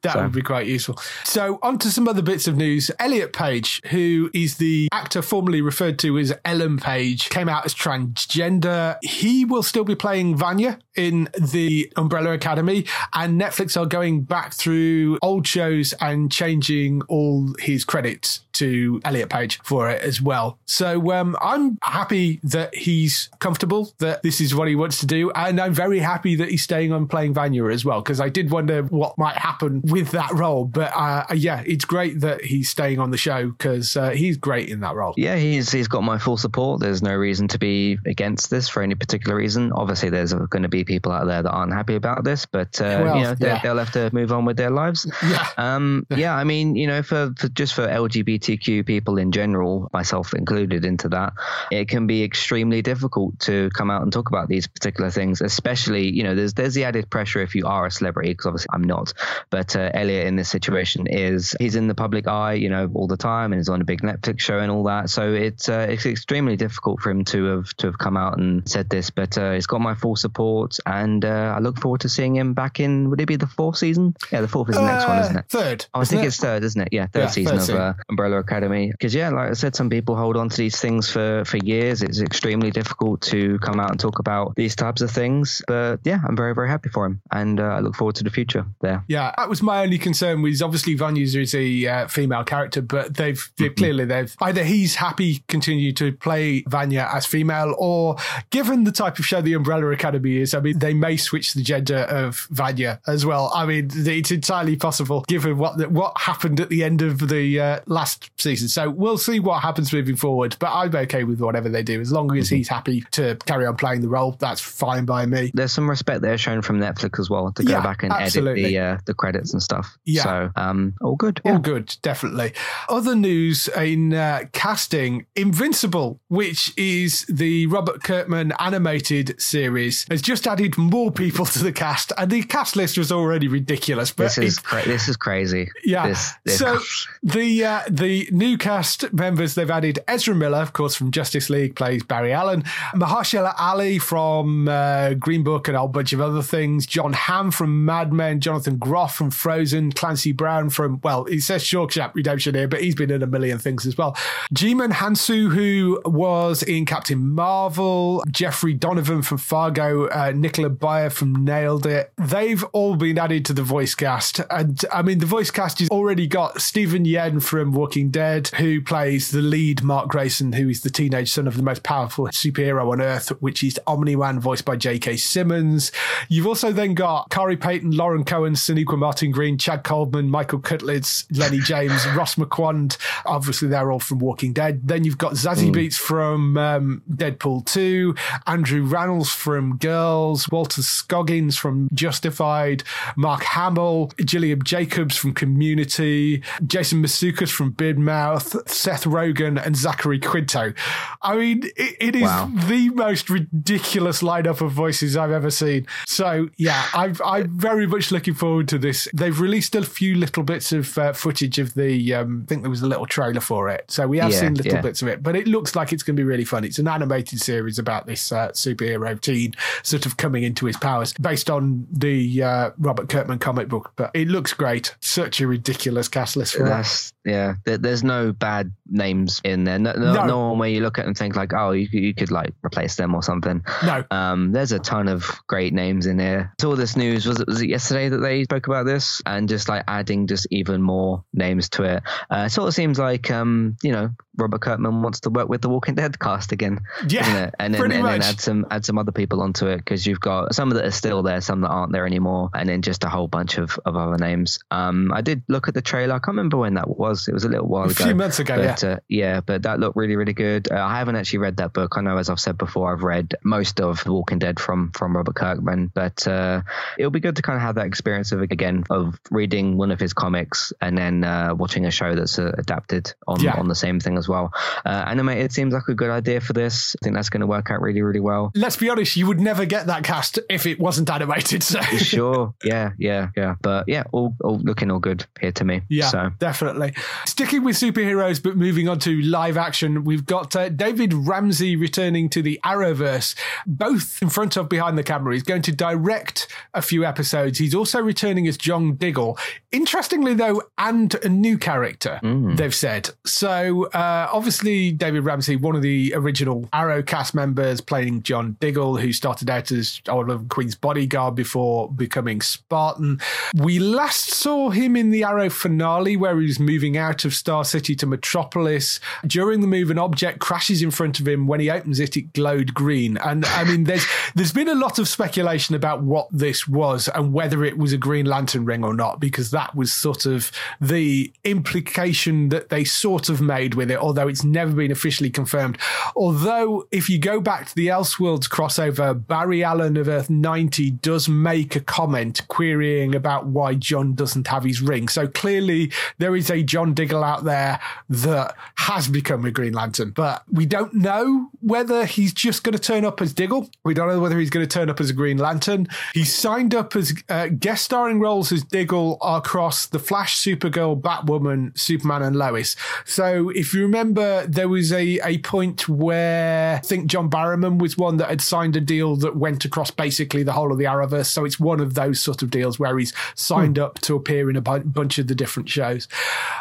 That so. would be quite useful. So on to some other bits of news. Elliot Page, who is the actor formerly referred to as Ellen Page, came out as transgender. He will still be playing Vanya in the Umbrella Academy, and Netflix are going back through old shows and changing all his credits to Elliot Page for it as well. So um, I'm happy that he's comfortable, that this is what he wants to do, and I'm very happy that he's staying on playing Vanya as well, because I did wonder what might happen with that role, but uh, yeah, it's great that he's staying on the show, because uh, he's great in that role. Yeah, he's he's got my full support. There's no reason to be against this for any particular reason. Obviously there's going to be people out there that aren't happy about this, but uh, well, you know, yeah. they'll have to move on with their lives. Yeah, um, yeah I mean, you know, for for, just for L G B T Q people in general, myself included into that, it can be extremely difficult to come out and talk about these particular things, especially, you know, there's there's the added pressure if you are a celebrity, because obviously I'm not. But uh, Elliot in this situation is, he's in the public eye, you know, all the time, and he's on a big Netflix show and all that. So it's uh, it's extremely difficult for him to have, to have come out and said this. But uh, he's got my full support, and uh, I look forward to seeing him back in, would it be the fourth season? Yeah, the fourth is the uh, next one, isn't it? Third. Oh, I think it? it's third, isn't it? Yeah, third yeah, season third of uh, Umbrella Academy. Because, yeah, like I said, some people hold on to these things for, for years. It's extremely difficult to come out and talk about these types of things. But, yeah, I'm very, very happy for him, and uh, I look forward to the future there. Yeah, that was my only concern, was obviously Van User is a uh, female character, but they've, they've mm-hmm. clearly, they've either he's happy continue to play Vanya as female, or given the type of show the Umbrella Academy is, I mean, they may switch the gender of Vanya as well. I mean, it's entirely possible given what the, what happened at the end of the uh, last season. So we'll see what happens moving forward, but I'm okay with whatever they do. As long as mm-hmm. he's happy to carry on playing the role, that's fine by me. There's some respect there shown from Netflix as well to go yeah, back and absolutely. edit the, uh, the credits and stuff. Yeah. So um, all good. Yeah. All good, definitely. Other news in uh, casting, Invincible, which is the Robert Kirkman animated series, has just added more people to the cast, and the cast list was already ridiculous. But this is, cra- this is crazy. Yeah. This, this. So the uh, the new cast members, they've added Ezra Miller, of course, from Justice League, plays Barry Allen. Mahershala Ali from uh, Green Book and a whole bunch of other things. John Hamm from Mad Men. Jonathan Groff from Frozen. Clancy Brown from, well, it says Shawshank Redemption here, but he's been in a million things as well. Jeeman Hansu, who was in Captain Marvel. Jeffrey Donovan from Fargo. Uh, Nicola Bayer from Nailed It. They've all been added to the voice cast. And I mean, the voice cast has already got Stephen Yen from Walking Dead, who plays the lead Mark Grayson, who is the teenage son of the most powerful superhero on Earth, which is Omni-Man, voiced by J K Simmons. You've also then got Kari Payton, Lauren Cohen, Sonequa Martin-Green, Chad Coleman, Michael Cutlitz, Lenny James, Ross McQuand. Obviously, they're all from Walking Dead. Then you've got Zazie mm. Beetz from um, Deadpool two, Andrew Rannells from Girls, Walter Scoggins from Justified, Mark Hamill, Gilliam Jacobs from Community, Jason Mantzoukas from Big Mouth, Seth Rogen, and Zachary Quinto. I mean, it, it is wow. the most ridiculous lineup of voices I've ever seen. So, yeah, I've, I'm very much looking forward to this. They've released a few little bits of uh, footage of the, um, I think there was a little trailer for it. So we have yeah, seen little yeah. bits of it, but it looks like it's going to be really fun. It's an animated series about this uh, superhero teen sort of coming into his powers based on the uh, Robert Kirkman comic book, but it looks great. Such a ridiculous cast list for that. Yeah, there's no bad names in there. No, no, no. no one where you look at and think like, oh, you, you could like replace them or something. No. Um, there's a ton of great names in there. I saw this news, was it, was it yesterday that they spoke about this? And just like adding just even more names to it. Uh, it sort of seems like, um, you know, Robert Kirkman wants to work with the Walking Dead cast again. Yeah, and then, pretty and much. then add some add some other people onto it, because you've got some that are still there, some that aren't there anymore, and then just a whole bunch of, of other names. Um, I did look at the trailer. I can't remember when that was. It was a little while ago. A few months ago, but, yeah. Uh, yeah, but that looked really, really good. Uh, I haven't actually read that book. I know, as I've said before, I've read most of The Walking Dead from, from Robert Kirkman, but uh, it'll be good to kind of have that experience of, again, of reading one of his comics and then uh, watching a show that's uh, adapted on, yeah. on the same thing as well. Uh, animated seems like a good idea for this. I think that's going to work out really, really well. Let's be honest, you would never get that cast if it wasn't animated. So. Sure. Yeah, yeah, yeah. But yeah, all, all looking all good here to me. Yeah, so. Definitely. Sticking with superheroes, but moving on to live action, we've got uh, David Ramsey returning to the Arrowverse, both in front of behind the camera. He's going to direct a few episodes. He's also returning as John Diggle. Interestingly, though, and a new character, mm. they've said. So uh, obviously, David Ramsey, one of the original Arrow cast members, playing John Diggle, who started out as Oliver Queen's bodyguard before becoming Spartan. We last saw him in the Arrow finale, where he was moving out of Star City to Metropolis. During the move, an object crashes in front of him. When he opens it, it glowed green. And I mean, there's there's been a lot of speculation about what this was and whether it was a Green Lantern ring or not, because that was sort of the implication that they sort of made with it, although it's never been officially confirmed. Although, if you go back to the Elseworlds crossover, Barry Allen of Earth ninety does make a comment querying about why John doesn't have his ring. So clearly there is a John Diggle out there that has become a Green Lantern, but we don't know whether he's just going to turn up as Diggle. We don't know whether he's going to turn up as a Green Lantern. He's signed up as uh, guest starring roles as Diggle across The Flash, Supergirl, Batwoman, Superman and Lois. So if you remember, there was a, a point where I think John Barrowman was one that had signed a deal that went across basically the whole of the Arrowverse. So it's one of those sort of deals where he's signed mm. up to appear in a b- bunch of the different shows.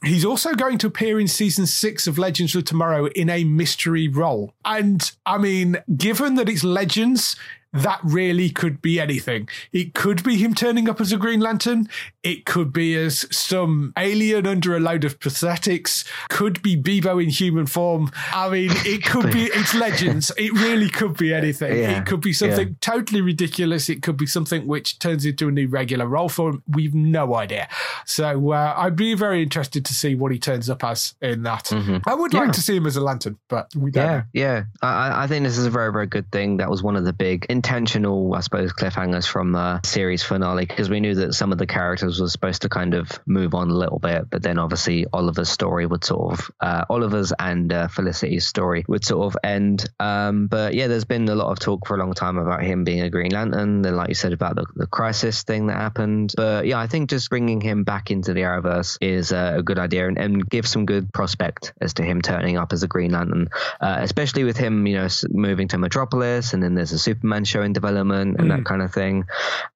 He's also going to appear in season six of Legends of Tomorrow in a mystery role. And I mean, given that it's Legends, that really could be anything. It could be him turning up as a Green Lantern. It could be as some alien under a load of prosthetics. Could be Bebo in human form. I mean, it could be, it's Legends. It really could be anything. Yeah, it could be something yeah. totally ridiculous. It could be something which turns into a new regular role for him. We've no idea. So uh, I'd be very interested to see what he turns up as in that. Mm-hmm. I would yeah. like to see him as a lantern, but we don't. Yeah, know. yeah. I, I think this is a very, very good thing. That was one of the big intentional, I suppose, cliffhangers from the series finale, because we knew that some of the characters were supposed to kind of move on a little bit, but then obviously Oliver's story would sort of, uh, Oliver's and uh, Felicity's story would sort of end. Um, but yeah, there's been a lot of talk for a long time about him being a Green Lantern, then like you said about the, the crisis thing that happened. But yeah, I think just bringing him back into the Arrowverse is uh, a good idea and, and gives some good prospect as to him turning up as a Green Lantern, uh, especially with him, you know, moving to Metropolis, and then there's a Superman show in development and mm. that kind of thing.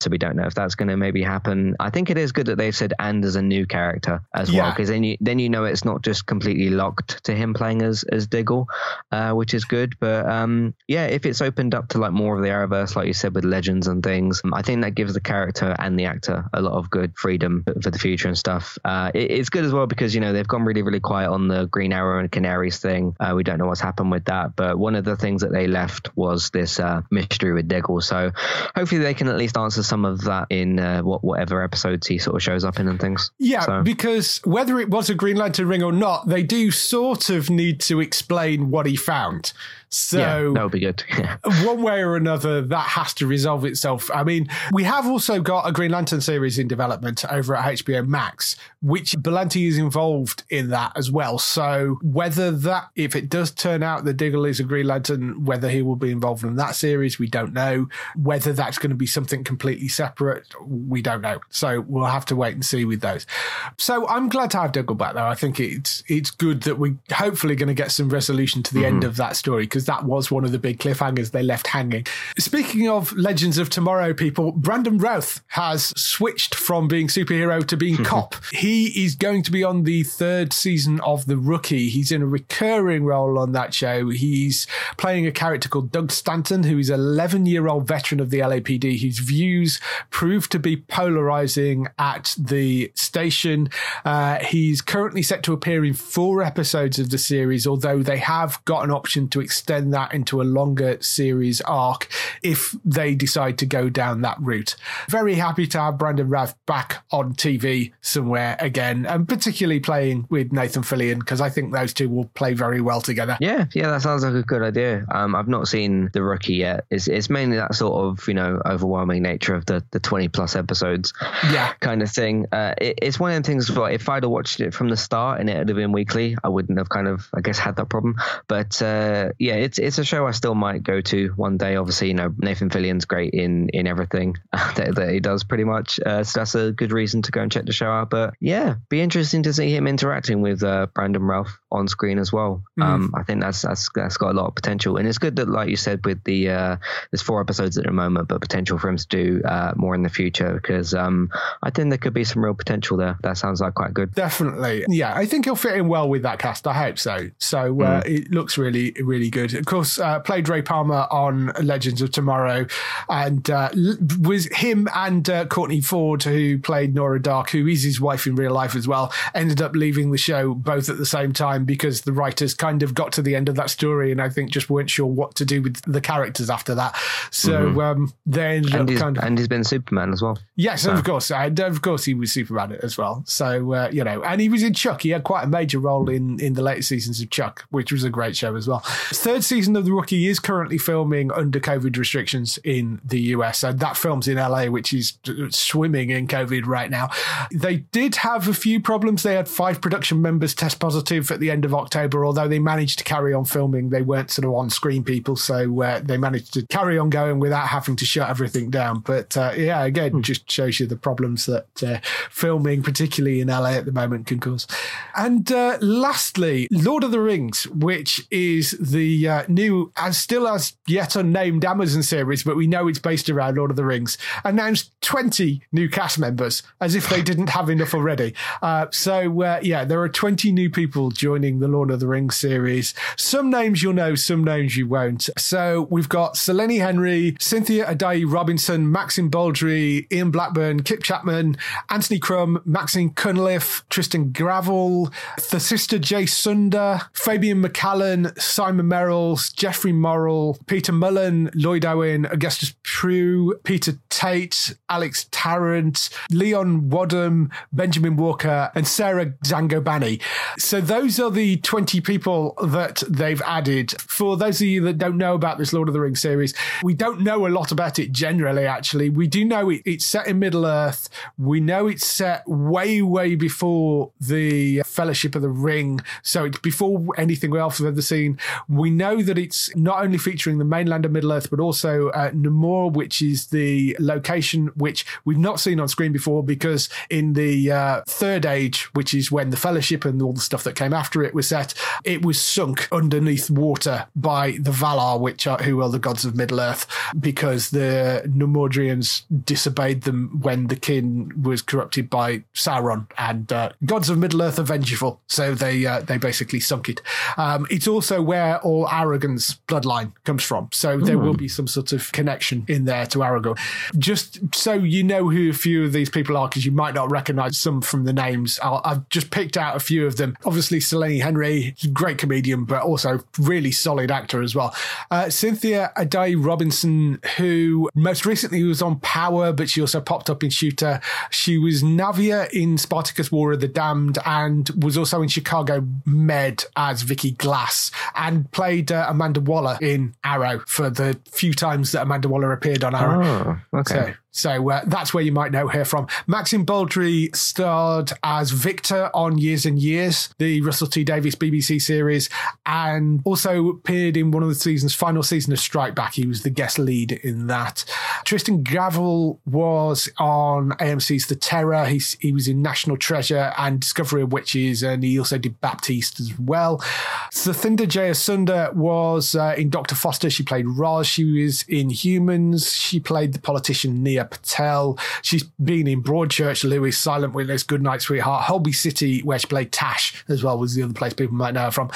So we don't know if that's going to maybe happen. I think it is good that they said and as a new character as yeah. well, because then you then you know it's not just completely locked to him playing as as Diggle, uh, which is good. But um, yeah, if it's opened up to like more of the Arrowverse, like you said with Legends and things, I think that gives the character and the actor a lot of good freedom for the future and stuff. Uh, it, it's good as well because you know they've gone really really quiet on the Green Arrow and Canaries thing. Uh, we don't know what's happened with that, but one of the things that they left was this uh, mystery with Diggle, so hopefully they can at least answer some of that in uh, what whatever episodes he sort of shows up in and things. Yeah, so. Because whether it was a Green Lantern ring or not, they do sort of need to explain what he found. So yeah, that would be good. Yeah. One way or another, that has to resolve itself. I mean, we have also got a Green Lantern series in development over at H B O Max, which Belanti is involved in that as well. So whether that, if it does turn out that Diggle is a Green Lantern, whether he will be involved in that series, we don't know. Whether that's going to be something completely separate, we don't know. So we'll have to wait and see with those. So I'm glad to have Diggle back, though. I think it's it's good that we're hopefully going to get some resolution to the mm-hmm. end of that story, because that was one of the big cliffhangers they left hanging. Speaking of Legends of Tomorrow people, Brandon Routh has switched from being superhero to being cop. He is going to be on the third season of The Rookie. He's in a recurring role on that show. He's playing a character called Doug Stanton, who is an eleven-year-old veteran of the L A P D whose views proved to be polarizing at the station. Uh, he's currently set to appear in four episodes of the series, although they have got an option to extend Extend that into a longer series arc if they decide to go down that route. Very happy to have Brandon Routh back on T V somewhere again, and particularly playing with Nathan Fillion, because I think those two will play very well together. Yeah, yeah, that sounds like a good idea. Um, I've not seen The Rookie yet. It's, it's mainly that sort of, you know, overwhelming nature of the, the twenty plus episodes yeah. kind of thing. Uh, it, it's one of the things where if I'd have watched it from the start and it had been weekly, I wouldn't have kind of, I guess, had that problem. But uh, yeah, it's it's a show I still might go to one day. Obviously, you know, Nathan Fillion's great in in everything that, that he does pretty much. Uh, so that's a good reason to go and check the show out. But yeah, be interesting to see him interacting with uh, Brandon Routh on screen as well. Mm-hmm. Um, I think that's that's that's got a lot of potential, and it's good that, like you said, with the uh, there's four episodes at the moment, but potential for him to do uh, more in the future, because um, I think there could be some real potential there. That sounds like quite good. Definitely, yeah. I think he'll fit in well with that cast. I hope so. So uh, mm. it looks really really good. good. Of course, uh, played Ray Palmer on Legends of Tomorrow, and uh, was him and uh, Courtney Ford, who played Nora Dark, who is his wife in real life as well, ended up leaving the show both at the same time because the writers kind of got to the end of that story and I think just weren't sure what to do with the characters after that. So mm-hmm. um, they ended and up he's, kind of... And he's been Superman as well. Yes, so. of course. And of course he was Superman as well. So, uh, you know, and he was in Chuck. He had quite a major role in, in the later seasons of Chuck, which was a great show as well. Third season of The Rookie is currently filming under COVID restrictions in the U S. And that film's in L A, which is swimming in COVID right now. They did have a few problems. They had five production members test positive at the end of October, although they managed to carry on filming. They weren't sort of on-screen people, so uh, they managed to carry on going without having to shut everything down. But uh, yeah, again, mm. just shows you the problems that uh, filming, particularly in L A at the moment, can cause. And uh, lastly, Lord of the Rings, which is the uh, new, and still as yet unnamed Amazon series, but we know it's based around Lord of the Rings, announced twenty new cast members, as if they didn't have enough already. Uh, so uh, yeah, there are twenty new people joining the Lord of the Rings series. Some names you'll know, some names you won't. So we've got Selene Henry, Cynthia Adai-Robinson, Maxim Baldry, Ian Blackburn, Kip Chapman, Anthony Crum, Maxine Cunliffe, Tristan Gravel, Thesista J. Sunder, Fabian McCallan, Simon Merrills, Geoffrey Morrell, Peter Mullen, Lloyd Owen, Augustus Prue, Peter Tate, Alex Tarrant, Leon Wadham, Benjamin Walker, and Sarah Zangobani. So those are the twenty people that they've added. For those of you that don't know about this Lord of the Rings series, we don't know a lot about it generally, actually. We do know it, it's set in Middle-earth. We know it's set way, way before the Fellowship of the Ring, so it's before anything else we've ever seen. We know that it's not only featuring the mainland of Middle-earth, but also uh, Namur, which is the location which we've not seen on screen before, because in the uh, Third Age, which is when the Fellowship and all the stuff that came after it was set, it was sunk underneath water by the Valar, which are, who are the gods of Middle-earth, because the Numordrians disobeyed them when the kin was corrupted by Sauron, and uh, gods of Middle-earth are vengeful, so they uh, they basically sunk it. Um, it's also where all Aragorn's bloodline comes from, so there mm. will be some sort of connection in there to Aragorn. Just so you know who a few of these people are, because you might not recognise some from the names. I'll, I've just picked out a few of them. Obviously, Selene Henry, great comedian, but also really solid actor as well. Uh, Cynthia Adai-Robinson, who most recently was on Power, but she also popped up in Shooter. She was Navia in Spartacus War of the Damned, and was also in Chicago Med as Vicky Glass, and played uh, Amanda Waller in Arrow for the few times that Amanda Waller appeared on Arrow. Oh, okay. So, So uh, that's where you might know her from. Maxim Baldry starred as Victor on Years and Years, the Russell T Davies B B C series, and also appeared in one of the seasons, final season of Strike Back. He was the guest lead in that. Tristan Gravel was on A M C's The Terror. He, he was in National Treasure and Discovery of Witches, and he also did Baptiste as well. Sathinder Jayasundar was uh, in Doctor Foster. She played Roz. She was in Humans. She played the politician Nia Patel. She's been in Broadchurch, Lewis, Silent Witness, Goodnight Sweetheart, Holby City, where she played Tash as well, was the other place people might know her from.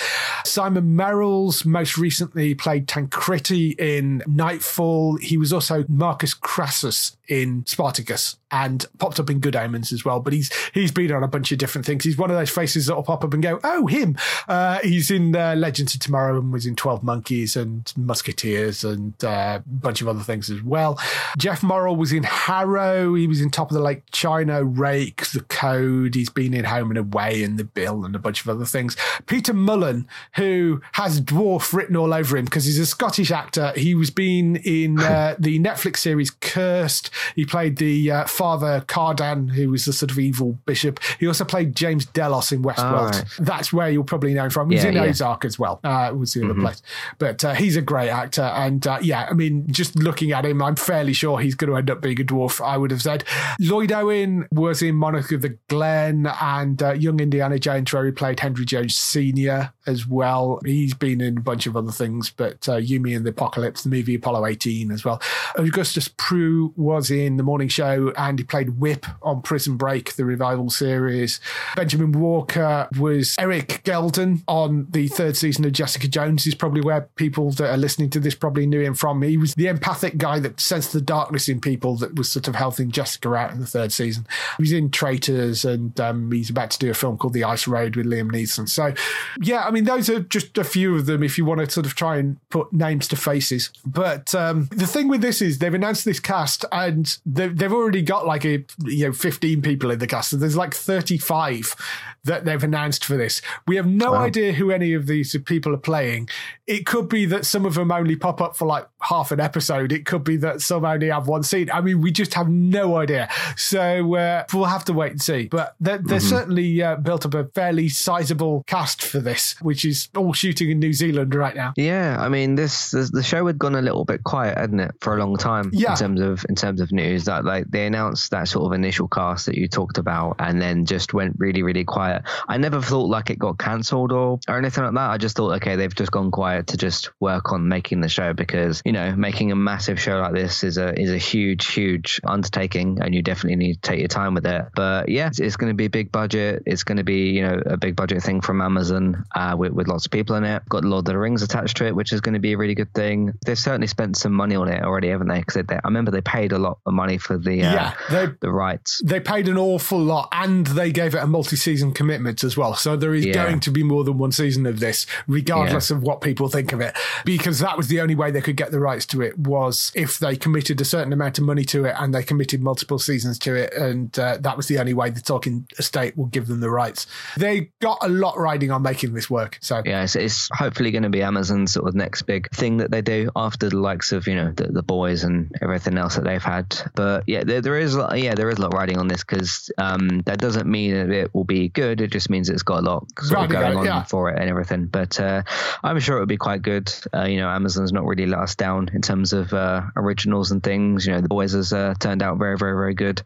Simon Merrills most recently played Tancredi in Nightfall. He was also Marcus Crassus in Spartacus, and popped up in Good Omens as well, but he's he's been on a bunch of different things. He's one of those faces that will pop up and go, oh, him. Uh, he's in uh, Legends of Tomorrow, and was in twelve Monkeys and Musketeers and uh, a bunch of other things as well. Geoff Morrell was in Harrow. He was in Top of the Lake China, Rake, The Code. He's been in Home and Away and The Bill and a bunch of other things. Peter Mullen, who has dwarf written all over him because he's a Scottish actor. He was been in uh, the Netflix series Cursed. He played the uh, Father Cardan, who was the sort of evil bishop. He also played James Delos in Westworld. Oh, right. That's where you'll probably know him from. He's yeah, in yeah. Ozark as well. Uh, was the other mm-hmm. place. But uh, he's a great actor. And uh, yeah, I mean, just looking at him, I'm fairly sure he's going to end up being a dwarf, I would have said. Lloyd Owen was in Monarch of the Glen, and uh, young Indiana Jones, where he played Henry Jones Senior as well. He's been in a bunch of other things, but uh, Yumi and the Apocalypse, the movie Apollo eighteen as well. Augustus Prue was in The Morning Show, and he played Whip on Prison Break, the revival series. Benjamin Walker was Eric Geldon on the third season of Jessica Jones, is probably where people that are listening to this probably knew him from. He was the empathic guy that sensed the darkness in people that was sort of helping Jessica out in the third season. He's in Traitors, and um, he's about to do a film called The Ice Road with Liam Neeson. So, yeah, I mean, those are just a few of them if you want to sort of try and put names to faces. But um, the thing with this is they've announced this cast, and they've already got like a you know fifteen people in the cast. So there's like thirty-five that they've announced for this. We have no wow. idea who any of these people are playing. It could be that some of them only pop up for like half an episode. It could be that some only have one scene. I mean, we just have no idea. So uh, we'll have to wait and see. But they're, they're mm-hmm. certainly uh, built up a fairly sizable cast for this, which is all shooting in New Zealand right now. Yeah, I mean, this, this the show had gone a little bit quiet, hadn't it, for a long time yeah. in terms of in terms of news. That like they announced that sort of initial cast that you talked about, and then just went really, really quiet. I never thought like it got cancelled or or anything like that. I just thought, okay, they've just gone quiet to just work on making the show, because you know making a massive show like this is a is a huge, huge undertaking, and you definitely need to take your time with it. But yeah, it's, it's going to be a big budget. It's going to be you know a big budget thing from Amazon uh, with with lots of people in it. Got Lord of the Rings attached to it, which is going to be a really good thing. They've certainly spent some money on it already, haven't they? Because I remember they paid a lot of money for the uh, yeah, they, the rights. They paid an awful lot, and they gave it a multi-season commitment as well. So there is yeah. going to be more than one season of this, regardless yeah. of what people think of it, because that was the only way they could get the rights to it, was if they committed a certain amount of money to it and they committed multiple seasons to it, and uh, that was the only way the Tolkien estate will give them the rights. They got a lot riding on making this work. So yeah, so it's hopefully going to be Amazon's sort of next big thing that they do after the likes of you know the, the Boys and everything else that they've had. But yeah, there, there is yeah there is a lot riding on this, because um, that doesn't mean that it will be good. It just means it's got a lot sort right, of going on yeah. for it and everything. But uh, I'm sure it'll be quite good. Uh, you know, Amazon's not really let us down in terms of uh, originals and things. You know, The Boys has uh, turned out very, very, very good.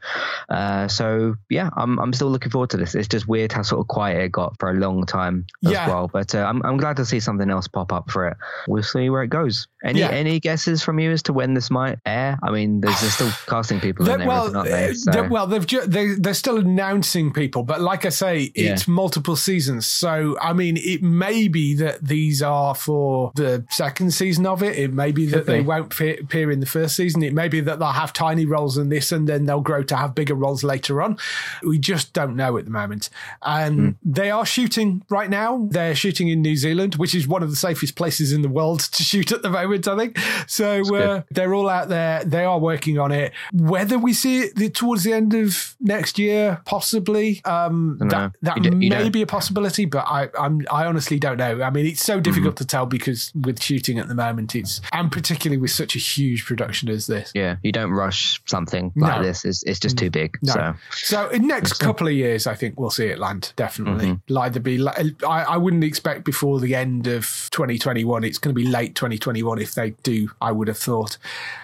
Uh, so yeah, I'm I'm still looking forward to this. It's just weird how sort of quiet it got for a long time as yeah. well. But uh, I'm I'm glad to see something else pop up for it. We'll see where it goes. Any yeah. any guesses from you as to when this might air? I mean, there's still casting people in there, well, aren't they? So. They're, well, they've ju- they they're still announcing people, but like I say, yeah. it's multiple seasons. So I mean, it may be that these are for the second season of it. It may be that Could they be. won't fe- appear in the first season. It may be that they'll have tiny roles in this, and then they'll grow to have bigger roles later on. We just don't know at the moment. And um, mm. they are shooting right now. They're shooting in New Zealand, which is one of the safest places in the world to shoot at the moment, I think. So uh, they're all out there. They are working on it. Whether we see it towards the end of next year, possibly, um, that, that you may don't. be a possibility, but I I'm, I honestly don't know. I mean, it's so difficult mm-hmm. to tell, because with shooting at the moment, it's, and particularly with such a huge production as this. Yeah, you don't rush something like no. this. It's, it's just too big. No. So. so in next couple of years, I think we'll see it land, definitely. Mm-hmm. Like there'd be, I, I wouldn't expect before the end of twenty twenty-one. It's going to be late twenty twenty-one if they do, I would have thought.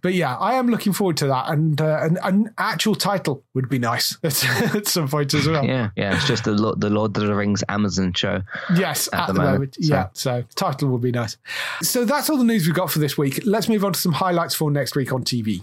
But yeah, I am looking forward to that. And uh, an, an actual title would be nice at, at some point as well. Yeah, yeah. It's just the, the Lord of the Rings Amazon show. Yes, at, at the, the moment. moment. Yeah, so. so title would be nice. So that's all the news we've got for this week. Let's move on to some highlights for next week on T V.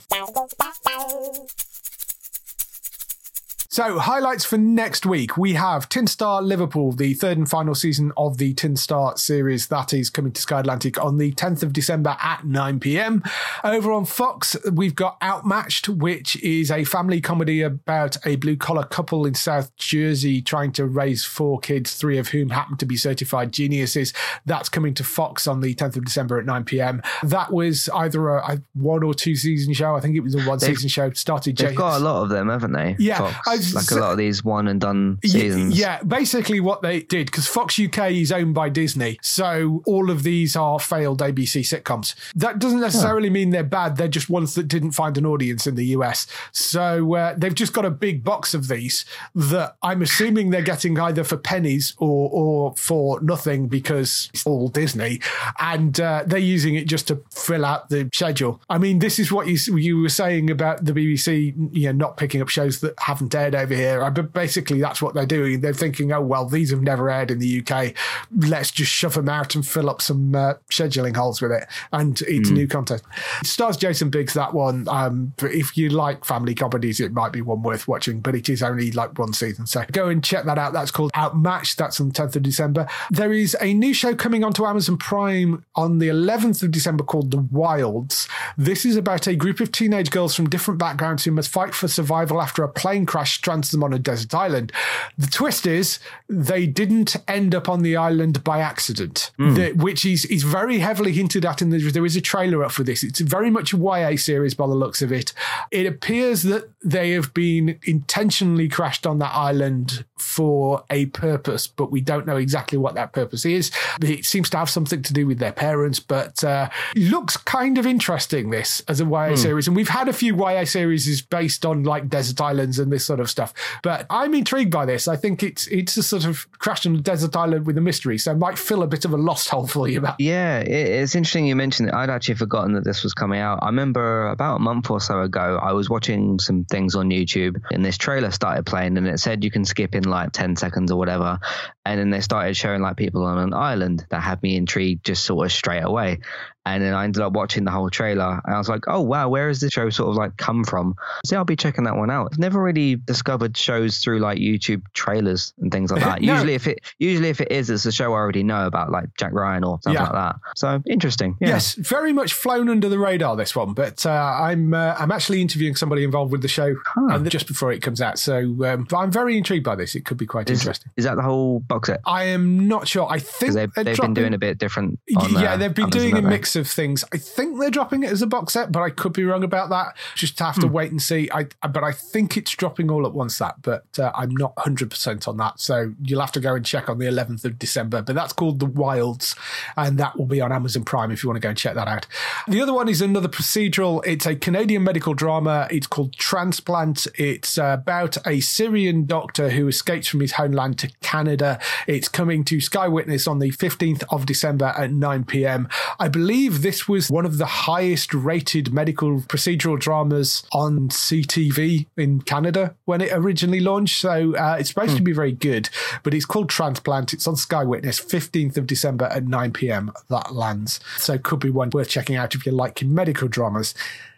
So, highlights for next week. We have Tin Star Liverpool, the third and final season of the Tin Star series. That is coming to Sky Atlantic on the tenth of December at nine p.m. Over on Fox, we've got Outmatched, which is a family comedy about a blue-collar couple in South Jersey trying to raise four kids, three of whom happen to be certified geniuses. That's coming to Fox on the tenth of December at nine p.m. That was either a, a one or two season show. I think it was a one-season they've, show. Started. They've James. got a lot of them, haven't they? Yeah. Fox. I Like a lot of these one and done seasons. Yeah, basically what they did, because Fox U K is owned by Disney, so all of these are failed A B C sitcoms. That doesn't necessarily mean they're bad, they're just ones that didn't find an audience in the U S. So uh, they've just got a big box of these that I'm assuming they're getting either for pennies or, or for nothing, because it's all Disney, and uh, they're using it just to fill out the schedule. I mean, this is what you, you were saying about the B B C, you know, not picking up shows that haven't aired aired over here. But basically, that's what they're doing. They're thinking, oh, well, these have never aired in the U K. Let's just shove them out and fill up some uh, scheduling holes with it. And it's mm. new content. It stars Jason Biggs, that one. Um, if you like family comedies, it might be one worth watching, but it is only like one season. So go and check that out. That's called Outmatched. That's on the tenth of December. There is a new show coming onto Amazon Prime on the eleventh of December called The Wilds. This is about a group of teenage girls from different backgrounds who must fight for survival after a plane crash strands them on a desert island. The twist is they didn't end up on the island by accident, mm. the, which is, is very heavily hinted at in the, there is a trailer up for this. It's very much a Y A series by the looks of it. It appears that they have been intentionally crashed on that island for a purpose, but we don't know exactly what that purpose is. It seems to have something to do with their parents, but uh, it looks kind of interesting, this, as a Y A mm. series. And we've had a few Y A series based on like desert islands and this sort of stuff, but I'm intrigued by this. I think it's it's a sort of crash on a desert island with a mystery, so it might fill a bit of a lost hole for you. Yeah, it's interesting you mentioned it. I'd actually forgotten that this was coming out. I remember about a month or so ago, I was watching some things on YouTube and this trailer started playing and it said you can skip in like ten seconds or whatever. And then they started showing like people on an island. That had me intrigued just sort of straight away. And then I ended up watching the whole trailer and I was like, oh, wow, where has this show sort of like come from? So I'll be checking that one out. I've never really discovered shows through like YouTube trailers and things like that. no. Usually if it usually if it is, it's a show I already know about, like Jack Ryan or something yeah. like that. So interesting. Yeah. Yes, very much flown under the radar, this one. But uh, I'm uh, I'm actually interviewing somebody involved with the show huh. and just before it comes out. So um, I'm very intrigued by this. It could be quite is, interesting. Is that the whole box set? I am not sure. I think they've, they've been doing a bit different. On, yeah, uh, they've been Amazon doing a mix of things. I think they're dropping it as a box set, but I could be wrong about that. Just have to mm. wait and see. I, but I think it's dropping all at once, that, but uh, I'm not one hundred percent on that. So you'll have to go and check on the eleventh of December, but that's called The Wilds and that will be on Amazon Prime if you want to go and check that out. The other one is another procedural. It's a Canadian medical drama. It's called Transplant. It's about a Syrian doctor who escapes from his homeland to Canada. It's coming to Sky Witness on the fifteenth of December at nine p.m. I believe this was one of the highest rated medical procedural dramas on C T V in Canada when it originally launched. So uh, it's supposed mm. to be very good, but it's called Transplant. It's on Sky Witness, fifteenth of December at nine p.m. That lands. So it could be one worth checking out if you like medical dramas.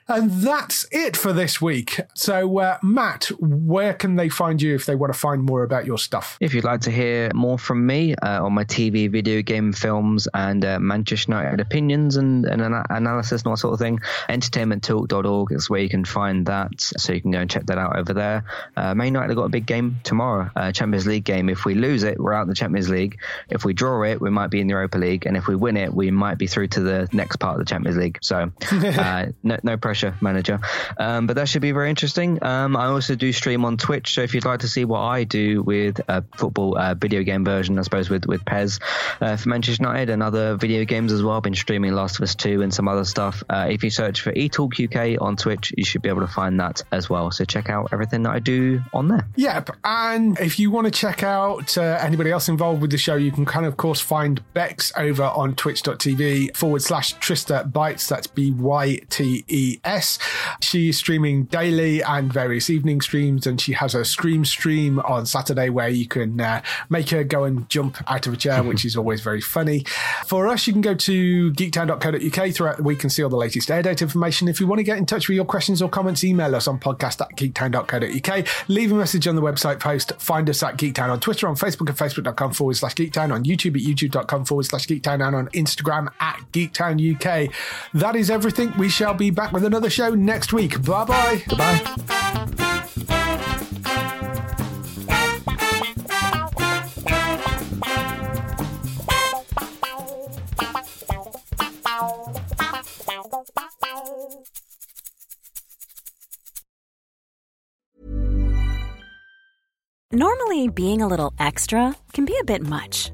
And that's it for this week. So, uh, Matt, where can they find you if they want to find more about your stuff? If you'd like to hear more from me uh, on my T V, video game, films, and uh, Manchester United opinions and, and an- analysis and all that sort of thing, entertainment talk dot org is where you can find that. So you can go and check that out over there. Uh, Man United have got a big game tomorrow, uh, Champions League game. If we lose it, we're out of the Champions League. If we draw it, we might be in the Europa League. And if we win it, we might be through to the next part of the Champions League. So uh, no, no pressure. manager um, but that should be very interesting. um, I also do stream on Twitch, so if you'd like to see what I do with a football uh, video game version, I suppose with, with Pez uh, for Manchester United and other video games as well, I've been streaming Last of Us two and some other stuff. Uh, if you search for eTalk U K on Twitch, you should be able to find that as well, so check out everything that I do on there. Yep. And if you want to check out uh, anybody else involved with the show, you can kind of, of course find Bex over on twitch dot t v forward slash Trista Bytes. That's B Y T E S. She is streaming daily and various evening streams, and she has a Scream stream on Saturday where you can uh, make her go and jump out of a chair, which is always very funny. For us, you can go to geek town dot co dot u k throughout the week and see all the latest air date information. If you want to get in touch with your questions or comments, email us on podcast at geek town dot co dot u k. Leave a message on the website post. Find us at Geek Town on Twitter, on Facebook at facebook dot com forward slash geek town, on YouTube at youtube dot com forward slash geek town, and on Instagram at geek town u k. That is everything. We shall be back with another show next week. Bye-bye. Goodbye. Normally, being a little extra can be a bit much,